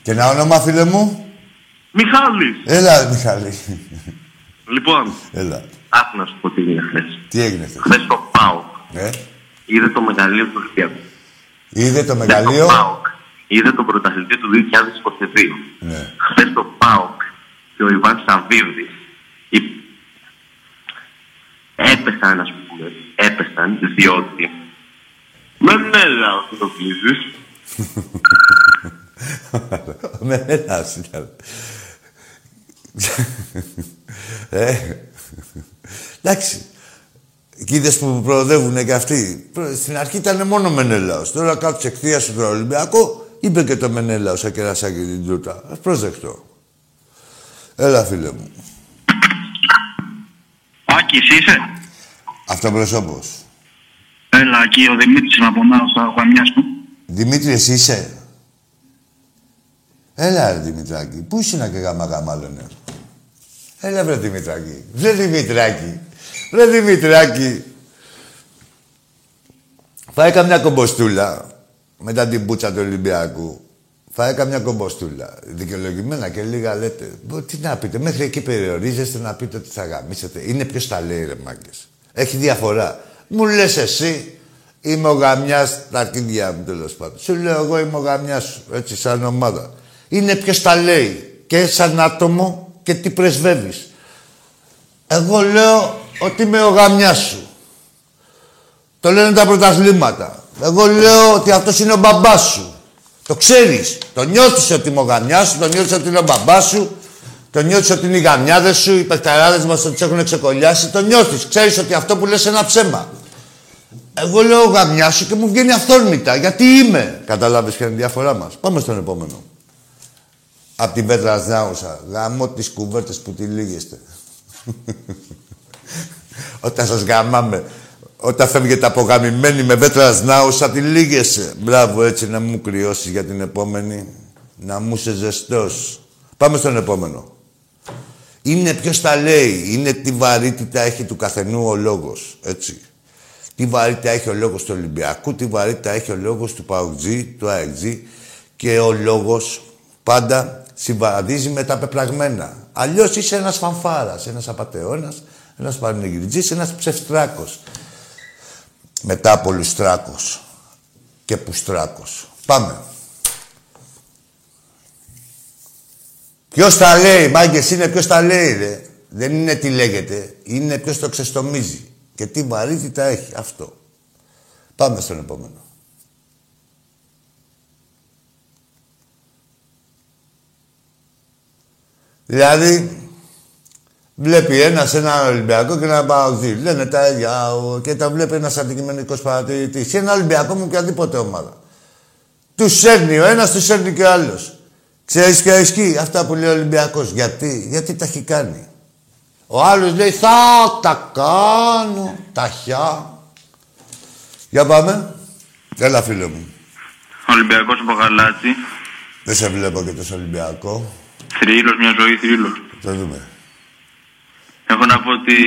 Και ένα όνομα, φίλε μου. Μιχάλης. Έλα, Μιχάλη. Λοιπόν, έλα. Άκου να σου πω τι έγινε χθες. Τι έγινε χθες. Χθες στο ΠΑΟΚ. Ε? Είδε το μεγαλείο του Ολυμπιακού. Είδε το μεγαλείο. Είδε το Είδε τον πρωταθλητή του δύο χιλιάδες είκοσι δύο. Ναι. Χθες στο ΠΑΟΚ και ο Ιβάν Σαββίδης η... έπεσαν, ας πούμε. Έπεσαν, διότι με μέλα ότι το κλείζεις. Με ένας ήταν. Εντάξει. Κοίτας που προοδεύουνε και αυτοί. Στην αρχή ήταν μόνο Μενέλαος. Τώρα κάτω εκτεία στον Ολυμπιακό είπε και το Μενέλαος σαν κερασάκι την τούτα. Ας προσδεχτώ. Έλα φίλε μου. Άκη, εσύ είσαι. Αυτοπροσώπος. Έλα Άκη, ο Δημήτρης να πονάω στα γαμιά σου. Δημήτρη, εσύ είσαι. Έλα ρε Δημητράκη, πού είσαι να καίγα μαγαμάλωνε. Έλα βρε Δημητράκη, βρε Δημητράκη, βρε Δημητράκη. Φάει καμιά κομποστούλα, μετά την πούτσα του Ολυμπιακού. Φάει καμιά κομποστούλα, δικαιολογημένα και λίγα λέτε. Τι να πείτε, μέχρι εκεί περιορίζεστε να πείτε ότι θα γαμίσετε. Είναι ποιος τα λέει ρε μάγκες. Έχει διαφορά. Μου λες εσύ. Είμαι ο γαμιάς, τα αρχίδια μου τέλος πάντων. Σου λέω εγώ είμαι ο γαμιάς σου, έτσι σαν ομάδα. Είναι ποιος τα λέει και σαν άτομο και τι πρεσβεύεις. Εγώ λέω ότι είμαι ο γαμιάς σου. Το λένε τα πρωταθλήματα. Εγώ λέω ότι αυτός είναι ο μπαμπάς σου. Το ξέρεις. Το νιώθεις ότι είμαι ο γαμιάς σου, το νιώθεις ότι είναι ο μπαμπάς σου, το νιώθεις ότι είναι οι γαμιάδες σου, οι παιχταράδες μας το τους έχουν ξεκολλιάσει. Το νιώθεις. Ξέρεις ότι αυτό που λες είναι ένα ψέμα. Εγώ λέω γαμιά σου και μου βγαίνει αυθόρμητα, γιατί είμαι. Καταλάβεις ποια είναι η διαφορά μας. Πάμε στον επόμενο. Απ' την Πέτρα Νάουσα. Γαμώ τις κουβέρτες που τυλίγεστε. Όταν σας γαμάμε, όταν φεύγετε απογαμημένοι με Πέτρα Νάουσα, τυλίγεσαι. Μπράβο, έτσι να μου κρυώσεις για την επόμενη. Να μου είσαι ζεστός. Πάμε στον επόμενο. Είναι ποιος τα λέει. Είναι τι βαρύτητα έχει του καθενού ο λόγος. Έτσι. Τι βαρύτητα έχει ο λόγος του Ολυμπιακού, τι βαρύτητα έχει ο λόγος του ΠΑΟΚτζή, του ΑΕΚτζή και ο λόγος πάντα συμβαδίζει με τα πεπραγμένα. Αλλιώς είσαι ένας φανφάρας, ένας απατεώνας, ένας πανηγυριτζής, ένας ψευστράκος. Μετά από λουστράκος και πουστράκος. Πάμε. Ποιος τα λέει, μάγκες είναι ποιος τα λέει, ρε. Δεν είναι τι λέγεται, είναι ποιος το ξεστομίζει. Και τι βαρύτητα έχει αυτό. Πάμε στον επόμενο. Δηλαδή, βλέπει ένας ένα Ολυμπιακό και ένα Παοκτζή. Λένε τα ίδια και τα βλέπει ένας αντικειμενικός παρατηρητής. Ένα Ολυμπιακό με οποιαδήποτε ομάδα. Τους σέρνει ο ένας, τους σέρνει και ο άλλος. Ξέρεις ποια ισχύει αυτά που λέει ο Ολυμπιακός. Γιατί, γιατί τα έχει κάνει. Ο άλλος λέει, θα τα κάνω, ταχιά. Για πάμε. Έλα, φίλε μου. Ολυμπιακός από Γαλάτσι. Δεν σε βλέπω και τόσο Ολυμπιακό. Θρύλος, μια ζωή θρύλος. Θα δούμε. Έχω να πω ότι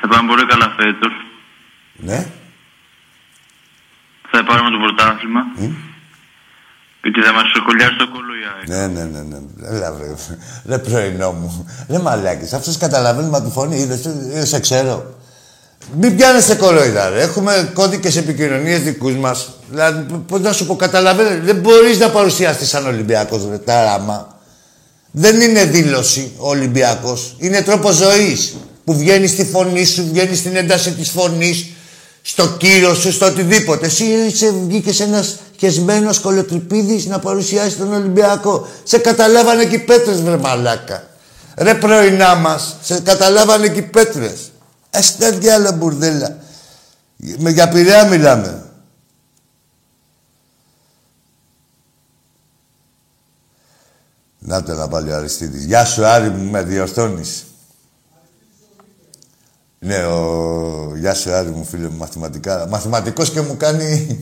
θα πάμε πολύ καλά φέτος. Ναι. Θα πάρουμε το πρωτάθλημα. Mm. Και θα μας κολλιάσει το κολούι. Ναι, ναι, ναι, ναι. Ρε πρωινό μου. Ρε μαλάκες. Αυτός καταλαβαίνει μα τη φωνή. Είδες, σε ξέρω. Μην πιάνεστε κολόιδα, ρε. Έχουμε κώδικες επικοινωνίες δικούς μας. Δηλαδή, πώς να σου πω, καταλαβαίνω. Δεν μπορείς να παρουσιαστείς σαν Ολυμπιακός, ρε. Τάραμα. Δεν είναι δήλωση ο Ολυμπιακός. Είναι τρόπος ζωής. Που βγαίνει στη φωνή σου, βγαίνει στην ένταση της φωνής, στο κύρος σου, στο οτιδήποτε. Εσύ βγήκες ένας χεσμένος κολοτρυπίδης να παρουσιάσει τον Ολυμπιακό. Σε καταλάβανε και οι πέτρες, βρε μαλάκα. Ρε πρωινά μας, σε καταλάβανε και οι πέτρες. Ας τα κι άλλα μπουρδέλα. Με για Πειραιά μιλάμε. Να τώρα πάλι ο Αριστίδης. Γεια σου Άρη μου, με διορθώνεις. Ναι, ο... Γεια σου Άρη μου φίλε μου, μαθηματικά. Μαθηματικός και μου κάνει...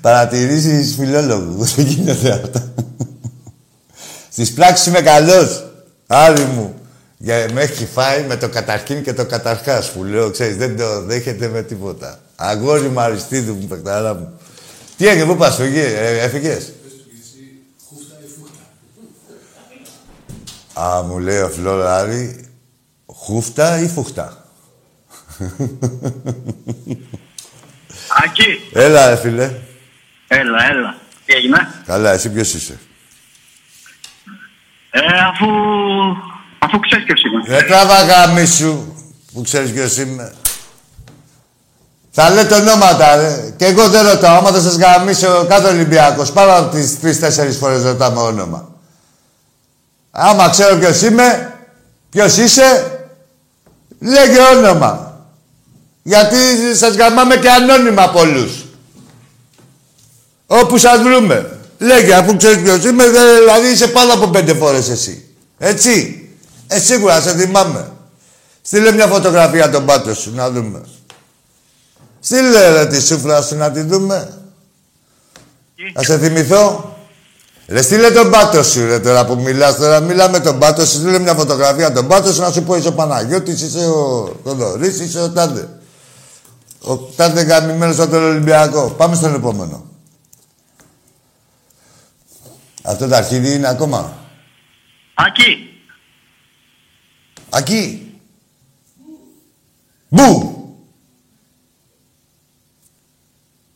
Παρατηρήσεις φιλόλογου. Δεν γίνεται αυτά. Στις πράξεις είμαι καλός. Άρη μου. Για, με έχει φάει με το καταρχήν και το καταρχάς που λέω, ξέρεις, δεν το δέχεται με τίποτα. Αγόρι μου, Αριστίδη μου, παιχταρά μου. Τι έγινε, πού πας, ε, έφυγες. Α, μου λέει ο Φλωράρη, χούφτα ή φούχτα. Ακή. Έλα, φίλε. Έλα, έλα. Τι έγινε. Καλά, εσύ ποιος είσαι. Ε, αφού... Αφού ξέρεις ποιος είμαι. Ρε τράβα γαμίσου, που ξέρεις ποιος είμαι. Θα λέτε ονόματα, ρε. Κι εγώ δεν ρωτάω, άμα θα σας γαμίσω κάθε Ολυμπιακός. Πάνω από τις τρεις-τέσσερις φορές ρωτάμε όνομα. Άμα ξέρω ποιος είμαι, ποιος είσαι, λέγε όνομα. Γιατί σας γαμάμε και ανώνυμα πολλούς. Όπου σας βρούμε. Λέγε, αφού ξέρεις ποιος είμαι, δηλαδή είσαι πάνω από πέντε φορές εσύ. Έτσι. Ε, σίγουρα, σε θυμάμαι. Στείλε μια φωτογραφία τον πάτο σου, να δούμε. Στείλε, ρε, τη σούφρα σου, να τη δούμε. Να σε θυμηθώ. Ρε, στείλε τον πάτο σου, ρε, τώρα που μιλάς τώρα. Μιλά με τον πάτο σου, στείλε μια φωτογραφία τον πάτο σου, να σου πω είσαι ο Παναγιώτης, είσαι ο Θοδωρής, είσαι ο τάδε. Ο τάδε γαμημένος από τον Ολυμπιακό. Πάμε στον επόμενο. Αυτό το αρχίδι είναι ακόμα. Ακή. Ακή. Μπου.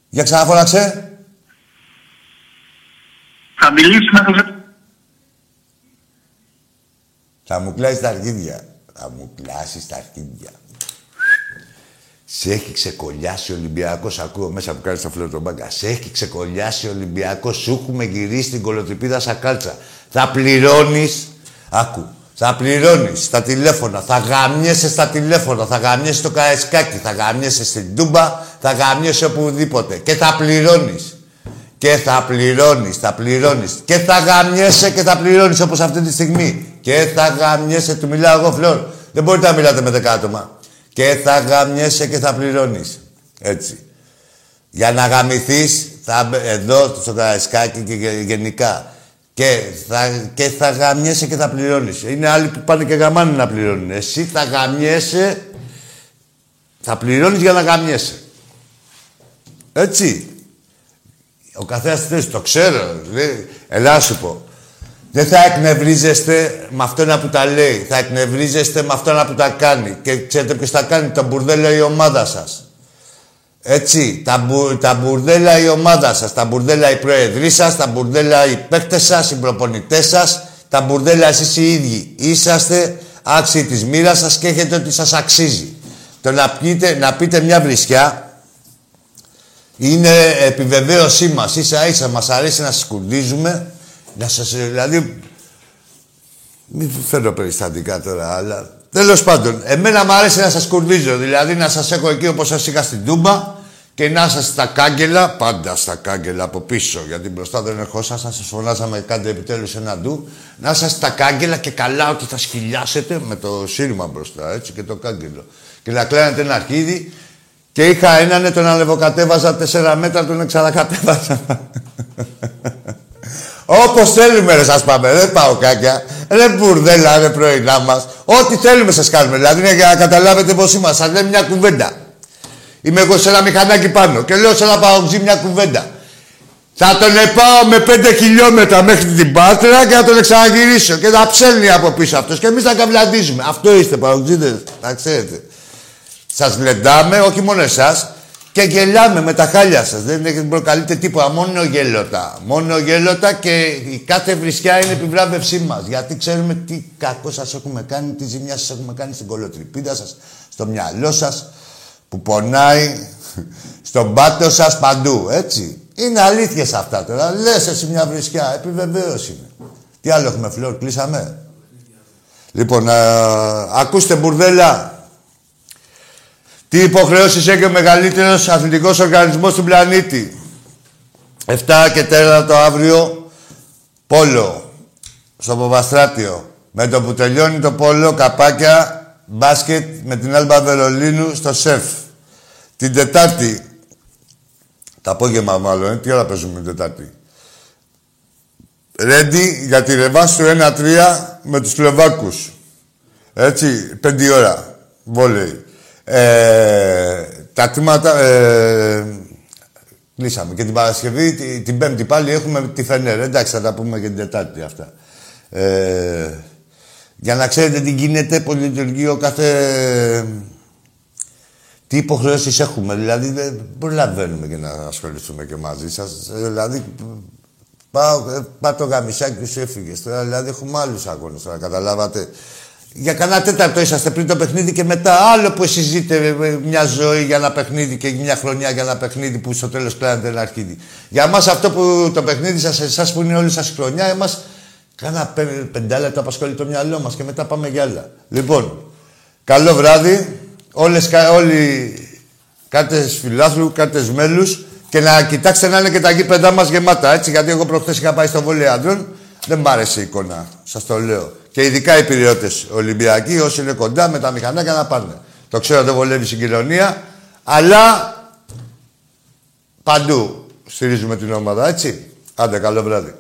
Για ξαναφώναξε. Θα μιλήσουμε. Θα μου κλάσεις τα αρχίδια. Θα μου κλάσεις τα αρχίδια. Σε έχει ξεκολλιάσει ο Ολυμπιακός. Ακούω μέσα που κάνεις το φλερ τον μπάγκα. Σε έχει ξεκολλιάσει ο Ολυμπιακός. Σου έχουμε γυρίσει την κολοτυπίδα σαν κάλτσα. Θα πληρώνεις. Άκου. Θα πληρώνεις στα τηλέφωνα, θα γαμιέσαι στα τηλέφωνα, θα γαμιέσαι στο Καραϊσκάκι, θα γαμιέσαι στην Τούμπα, θα γαμιέσαι οπουδήποτε. Και θα πληρώνεις. Και θα πληρώνεις, θα πληρώνεις. Και θα γαμιέσαι και θα πληρώνεις όπως αυτή τη στιγμή. Και θα γαμιέσαι, του μιλάω εγώ Φλόρ. Δεν μπορείτε να μιλάτε με δέκα άτομα. Και θα γαμιέσαι και θα πληρώνεις. Έτσι. Για να γαμηθείς, θα εδώ στο Καραϊσκάκι και γενικά. Και θα, και θα γαμιέσαι και θα πληρώνεις. Είναι άλλοι που πάνε και γαμάνε να πληρώνουν. Εσύ θα γαμιέσαι, θα πληρώνεις για να γαμιέσαι. Έτσι. Ο καθένας θες, το ξέρω. Ελά σου πω. Δεν θα εκνευρίζεστε με αυτόν που τα λέει. Θα εκνευρίζεστε με αυτόν που τα κάνει. Και ξέρετε ποιος τα κάνει. Τα μπουρδέλα η ομάδα σας. Έτσι, τα, μπου, τα μπουρδέλα η ομάδα σας, τα μπουρδέλα οι προεδροί σας, τα μπουρδέλα οι παίκτες σας, οι προπονητές σας, τα μπουρδέλα εσείς οι ίδιοι. Είσαστε άξιοι της μοίρας σας και έχετε ότι σας αξίζει. Το να πείτε, να πείτε μια βρισιά είναι επιβεβαίωσή μας. Ίσα ίσα μας αρέσει να σας κουρδίζουμε, να σας, δηλαδή... Μην φέρω περιστατικά τώρα, αλλά... Τέλος πάντων, εμένα μου αρέσει να σας κουρδίζω, δηλαδή να σας έχω εκεί όπως σας είχα στην Τούμπα και να σας στα κάγκελα, πάντα στα κάγκελα από πίσω, γιατί μπροστά δεν ερχόσασταν, σας φωνάσαμε κάντε επιτέλους ένα ντου, να σας στα κάγκελα και καλά ότι θα σκυλιάσετε με το σύρμα μπροστά, έτσι και το κάγκελο. Και να κλαίνετε ένα αρχίδι και είχα έναν, τον ανεβοκατέβαζα τέσσερα μέτρα, τον εξαρακατέβαζα. Όπως θέλουμε, ρε, σας πάμε, δεν πάω κάκια. Ρε μπουρδέλα, ρε πρωινά μας. Ό,τι θέλουμε σας κάνουμε. Δηλαδή είναι για να καταλάβετε πως είμαστε. Σας λέμε μια κουβέντα. Είμαι εγώ σε ένα μηχανάκι πάνω και λέω σε ένα παοξί μια κουβέντα. Θα τον πάω με πέντε χιλιόμετρα μέχρι την Πάτρα και θα τον ξαναγυρίσω. Και θα ψέλνει από πίσω αυτός. Και εμείς θα καβλαντίζουμε. Αυτό είστε παοξίδες, να ξέρετε. Σας βλεντάμε, όχι μόνο εσάς. Και γελάμε με τα χάλια σας. Δεν προκαλείτε τίποτα. Μόνο γελότα. Μόνο γελότα και η κάθε βρισιά είναι επιβράβευσή μας. Γιατί ξέρουμε τι κακό σας έχουμε κάνει, τι ζημιά σας έχουμε κάνει στην κολοτριπίδα σας, στο μυαλό σας, που πονάει, στον πάτο σας, παντού. Έτσι. Είναι αλήθειες αυτά τώρα. Λες εσύ μια βρισιά. Επιβεβαίωση είναι. Τι άλλο έχουμε, Φλόρ, κλείσαμε. Λοιπόν, α, ακούστε μπουρδέλα. Τι υποχρεώσεις έχει ο μεγαλύτερος αθλητικός οργανισμός του πλανήτη. εφτά και τέσσερα το αύριο, πόλο, στο Παπαστάτιο. Με το που τελειώνει το πόλο, καπάκια, μπάσκετ με την Άλμπα Βερολίνου στο ΣΕΦ. Την Τετάρτη, το απόγευμα μάλλον, ε, τι ώρα παίζουμε την Τετάρτη. Ρέντι για τη ρεβάση του ένα τρία με τους Σλοβάκους. Έτσι, πέντε ώρα, βόλεϊ. Ε, τα τμήματα... Ε, κλείσαμε. Και την Παρασκευή, την, την Πέμπτη πάλι, έχουμε τη Φενέρ. Εντάξει, θα τα πούμε και την Τετάρτη αυτά. Ε, για να ξέρετε τι γίνεται, πώς λειτουργεί ο κάθε... Τι υποχρεώσεις έχουμε. Δηλαδή, δεν προλαβαίνουμε και να ασχοληθούμε και μαζί σας. Δηλαδή, πάω, πάω το γαμισάκι τους έφυγες. Τώρα, δηλαδή, έχουμε άλλους αγώνες, τώρα, καταλάβατε. Για κανένα τέταρτο είσαστε πριν το παιχνίδι και μετά. Άλλο που εσείς ζείτε μια ζωή για ένα παιχνίδι και μια χρονιά για ένα παιχνίδι που στο τέλος κλάνετε ένα αρχίδι. Για μας αυτό που το παιχνίδι σας, εσάς που είναι όλη σας η χρονιά, εμάς κάνα πεντάλεπτο απασχολεί το μυαλό μας και μετά πάμε για άλλα. Λοιπόν, καλό βράδυ. Όλες, όλοι κάτες φιλάθλου, κάτες μέλους και να κοιτάξτε να είναι και τα γήπεδά μας γεμάτα. Έτσι, γιατί εγώ προχθές είχα πάει στο Βόλεϊ Αντρών, δεν μ' άρεσε η εικόνα. Σας το λέω. Και ειδικά οι πυριώτες Ολυμπιακοί, όσοι είναι κοντά με τα μηχανάκια να πάνε. Το ξέρω δεν βολεύει η συγκοινωνία, αλλά παντού στηρίζουμε την ομάδα, έτσι. Άντε, καλό βράδυ.